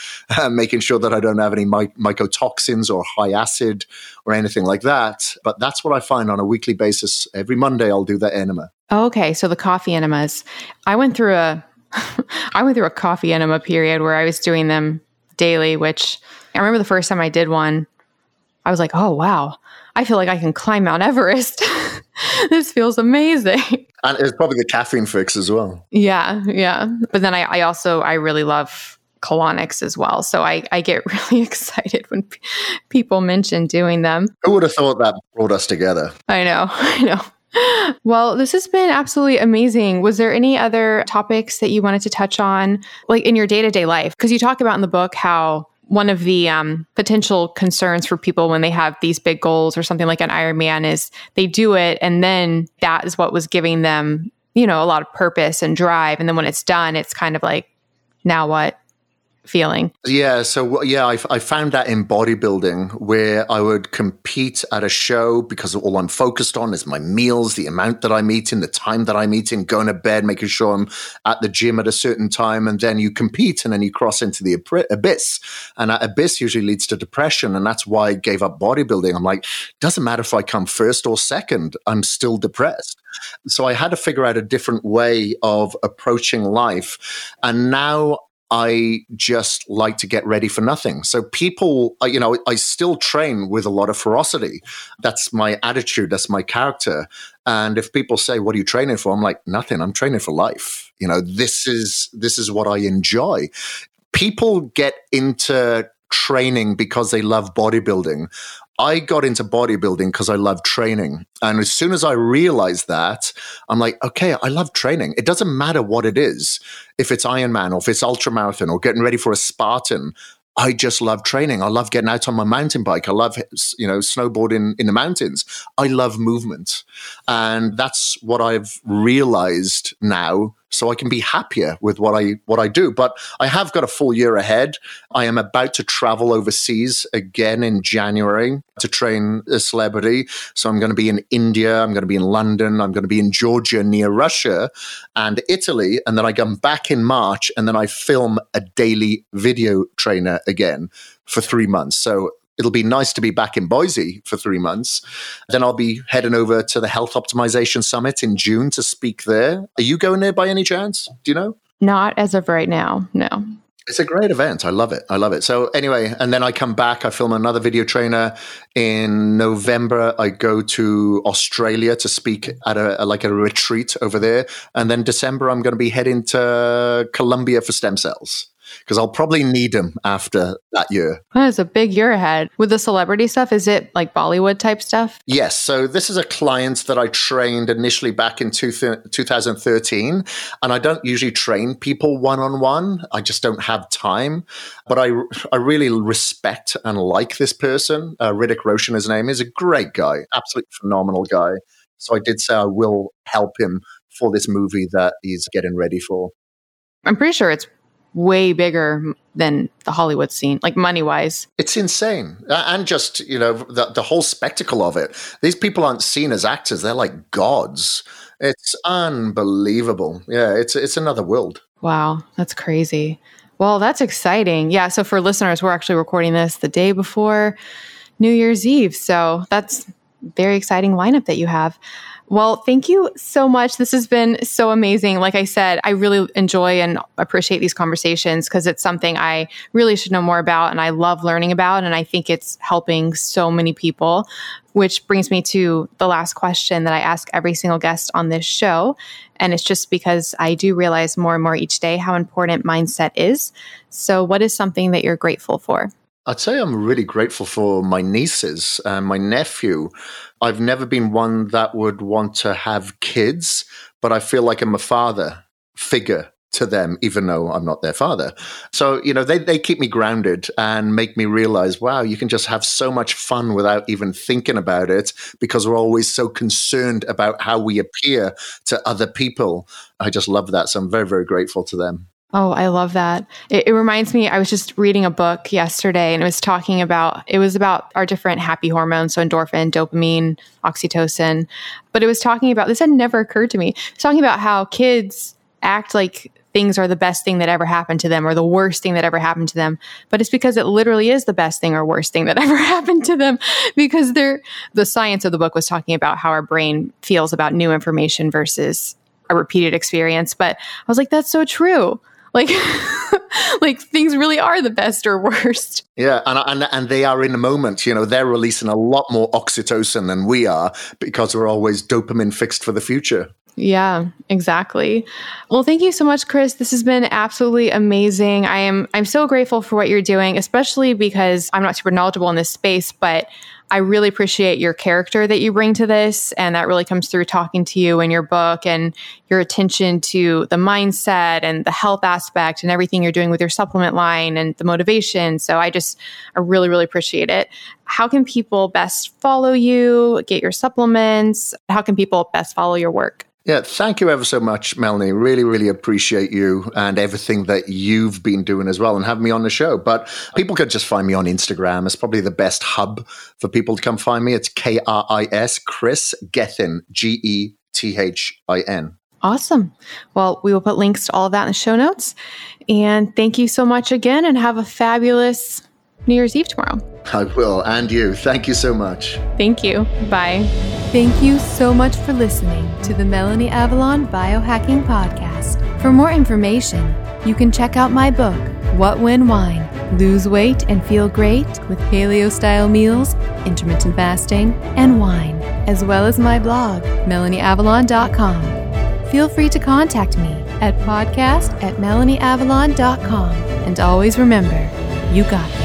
making sure that I don't have any mycotoxins or high acid or anything like that. But that's what I find on a weekly basis. Every Monday, I'll do that enema. Okay, so the coffee enemas. I went through a coffee enema period where I was doing them daily, which I remember the first time I did one, I was like, oh, wow, I feel like I can climb Mount Everest. This feels amazing. And it's probably the caffeine fix as well. Yeah. But then I also really love colonics as well. So I get really excited when people mention doing them. Who would have thought that brought us together? I know. Well, this has been absolutely amazing. Was there any other topics that you wanted to touch on, like in your day-to-day life? Because you talk about in the book how one of the potential concerns for people when they have these big goals or something like an Ironman is they do it, and then that is what was giving them, you know, a lot of purpose and drive. And then when it's done, it's kind of like, now what? Feeling. Yeah. So yeah, I found that in bodybuilding where I would compete at a show because all I'm focused on is my meals, the amount that I'm eating, the time that I'm eating, going to bed, making sure I'm at the gym at a certain time. And then you compete and then you cross into the abyss. And that abyss usually leads to depression. And that's why I gave up bodybuilding. I'm like, doesn't matter if I come first or second, I'm still depressed. So I had to figure out a different way of approaching life. And now I just like to get ready for nothing. So people, you know, I still train with a lot of ferocity. That's my attitude. That's my character. And if people say, what are you training for? I'm like, nothing. I'm training for life. You know, this is what I enjoy. People get into training because they love bodybuilding. I got into bodybuilding because I love training. And as soon as I realized that, I'm like, okay, I love training. It doesn't matter what it is. If it's Ironman or if it's ultramarathon or getting ready for a Spartan, I just love training. I love getting out on my mountain bike. I love, snowboarding in the mountains. I love movement. And that's what I've realized now. So I can be happier with what I do. But I have got a full year ahead. I am about to travel overseas again in January to train a celebrity. So I'm going to be in India. I'm going to be in London. I'm going to be in Georgia near Russia and Italy. And then I come back in March and then I film a daily video trainer again for 3 months. So it'll be nice to be back in Boise for 3 months. Then I'll be heading over to the Health Optimization Summit in June to speak there. Are you going there by any chance? Do you know? Not as of right now, no. It's a great event. I love it. I love it. So anyway, and then I come back, I film another video trainer. In November, I go to Australia to speak at a retreat over there. And then December, I'm going to be heading to Colombia for stem cells, because I'll probably need them after that year. That is a big year ahead. With the celebrity stuff, is it like Bollywood type stuff? Yes. So this is a client that I trained initially back in 2013. And I don't usually train people one-on-one. I just don't have time. But I really respect and like this person. Riddick Roshan, his name is, a great guy, absolutely phenomenal guy. So I did say I will help him for this movie that he's getting ready for. I'm pretty sure it's way bigger than the Hollywood scene, like money-wise. It's insane. And just, the whole spectacle of it. These people aren't seen as actors. They're like gods. It's unbelievable. Yeah, it's another world. Wow, that's crazy. Well, that's exciting. Yeah, so for listeners, we're actually recording this the day before New Year's Eve. So that's a very exciting lineup that you have. Well, thank you so much. This has been so amazing. Like I said, I really enjoy and appreciate these conversations because it's something I really should know more about and I love learning about. And I think it's helping so many people, which brings me to the last question that I ask every single guest on this show. And it's just because I do realize more and more each day how important mindset is. So what is something that you're grateful for? I'd say I'm really grateful for my nieces and my nephew. I've never been one that would want to have kids, but I feel like I'm a father figure to them, even though I'm not their father. So, they keep me grounded and make me realize, wow, you can just have so much fun without even thinking about it because we're always so concerned about how we appear to other people. I just love that. So I'm very, very grateful to them. Oh, I love that. It reminds me, I was just reading a book yesterday and it was about our different happy hormones. So endorphin, dopamine, oxytocin, but it was talking about, this had never occurred to me. It's talking about how kids act like things are the best thing that ever happened to them or the worst thing that ever happened to them. But it's because it literally is the best thing or worst thing that ever happened to them because the science of the book was talking about how our brain feels about new information versus a repeated experience. But I was like, that's so true. Like things really are the best or worst. Yeah, and they are in the moment. They're releasing a lot more oxytocin than we are because we're always dopamine fixed for the future. Yeah, exactly. Well, thank you so much, Kris. This has been absolutely amazing. I'm so grateful for what you're doing, especially because I'm not super knowledgeable in this space, but I really appreciate your character that you bring to this. And that really comes through talking to you in your book and your attention to the mindset and the health aspect and everything you're doing with your supplement line and the motivation. So I really, really appreciate it. How can people best follow you, get your supplements? How can people best follow your work? Yeah, thank you ever so much, Melanie. Really, really appreciate you and everything that you've been doing as well and having me on the show. But people could just find me on Instagram. It's probably the best hub for people to come find me. It's K-R-I-S, Kris Gethin, Gethin. Awesome. Well, we will put links to all of that in the show notes. And thank you so much again and have a fabulous New Year's Eve tomorrow. I will, and you. Thank you so much. Thank you. Bye. Thank you so much for listening to the Melanie Avalon Biohacking Podcast. For more information, you can check out my book, What, When, Wine, Lose Weight and Feel Great with Paleo-Style Meals, Intermittent Fasting, and Wine, as well as my blog, MelanieAvalon.com. Feel free to contact me at podcast@MelanieAvalon.com. And always remember, you got it.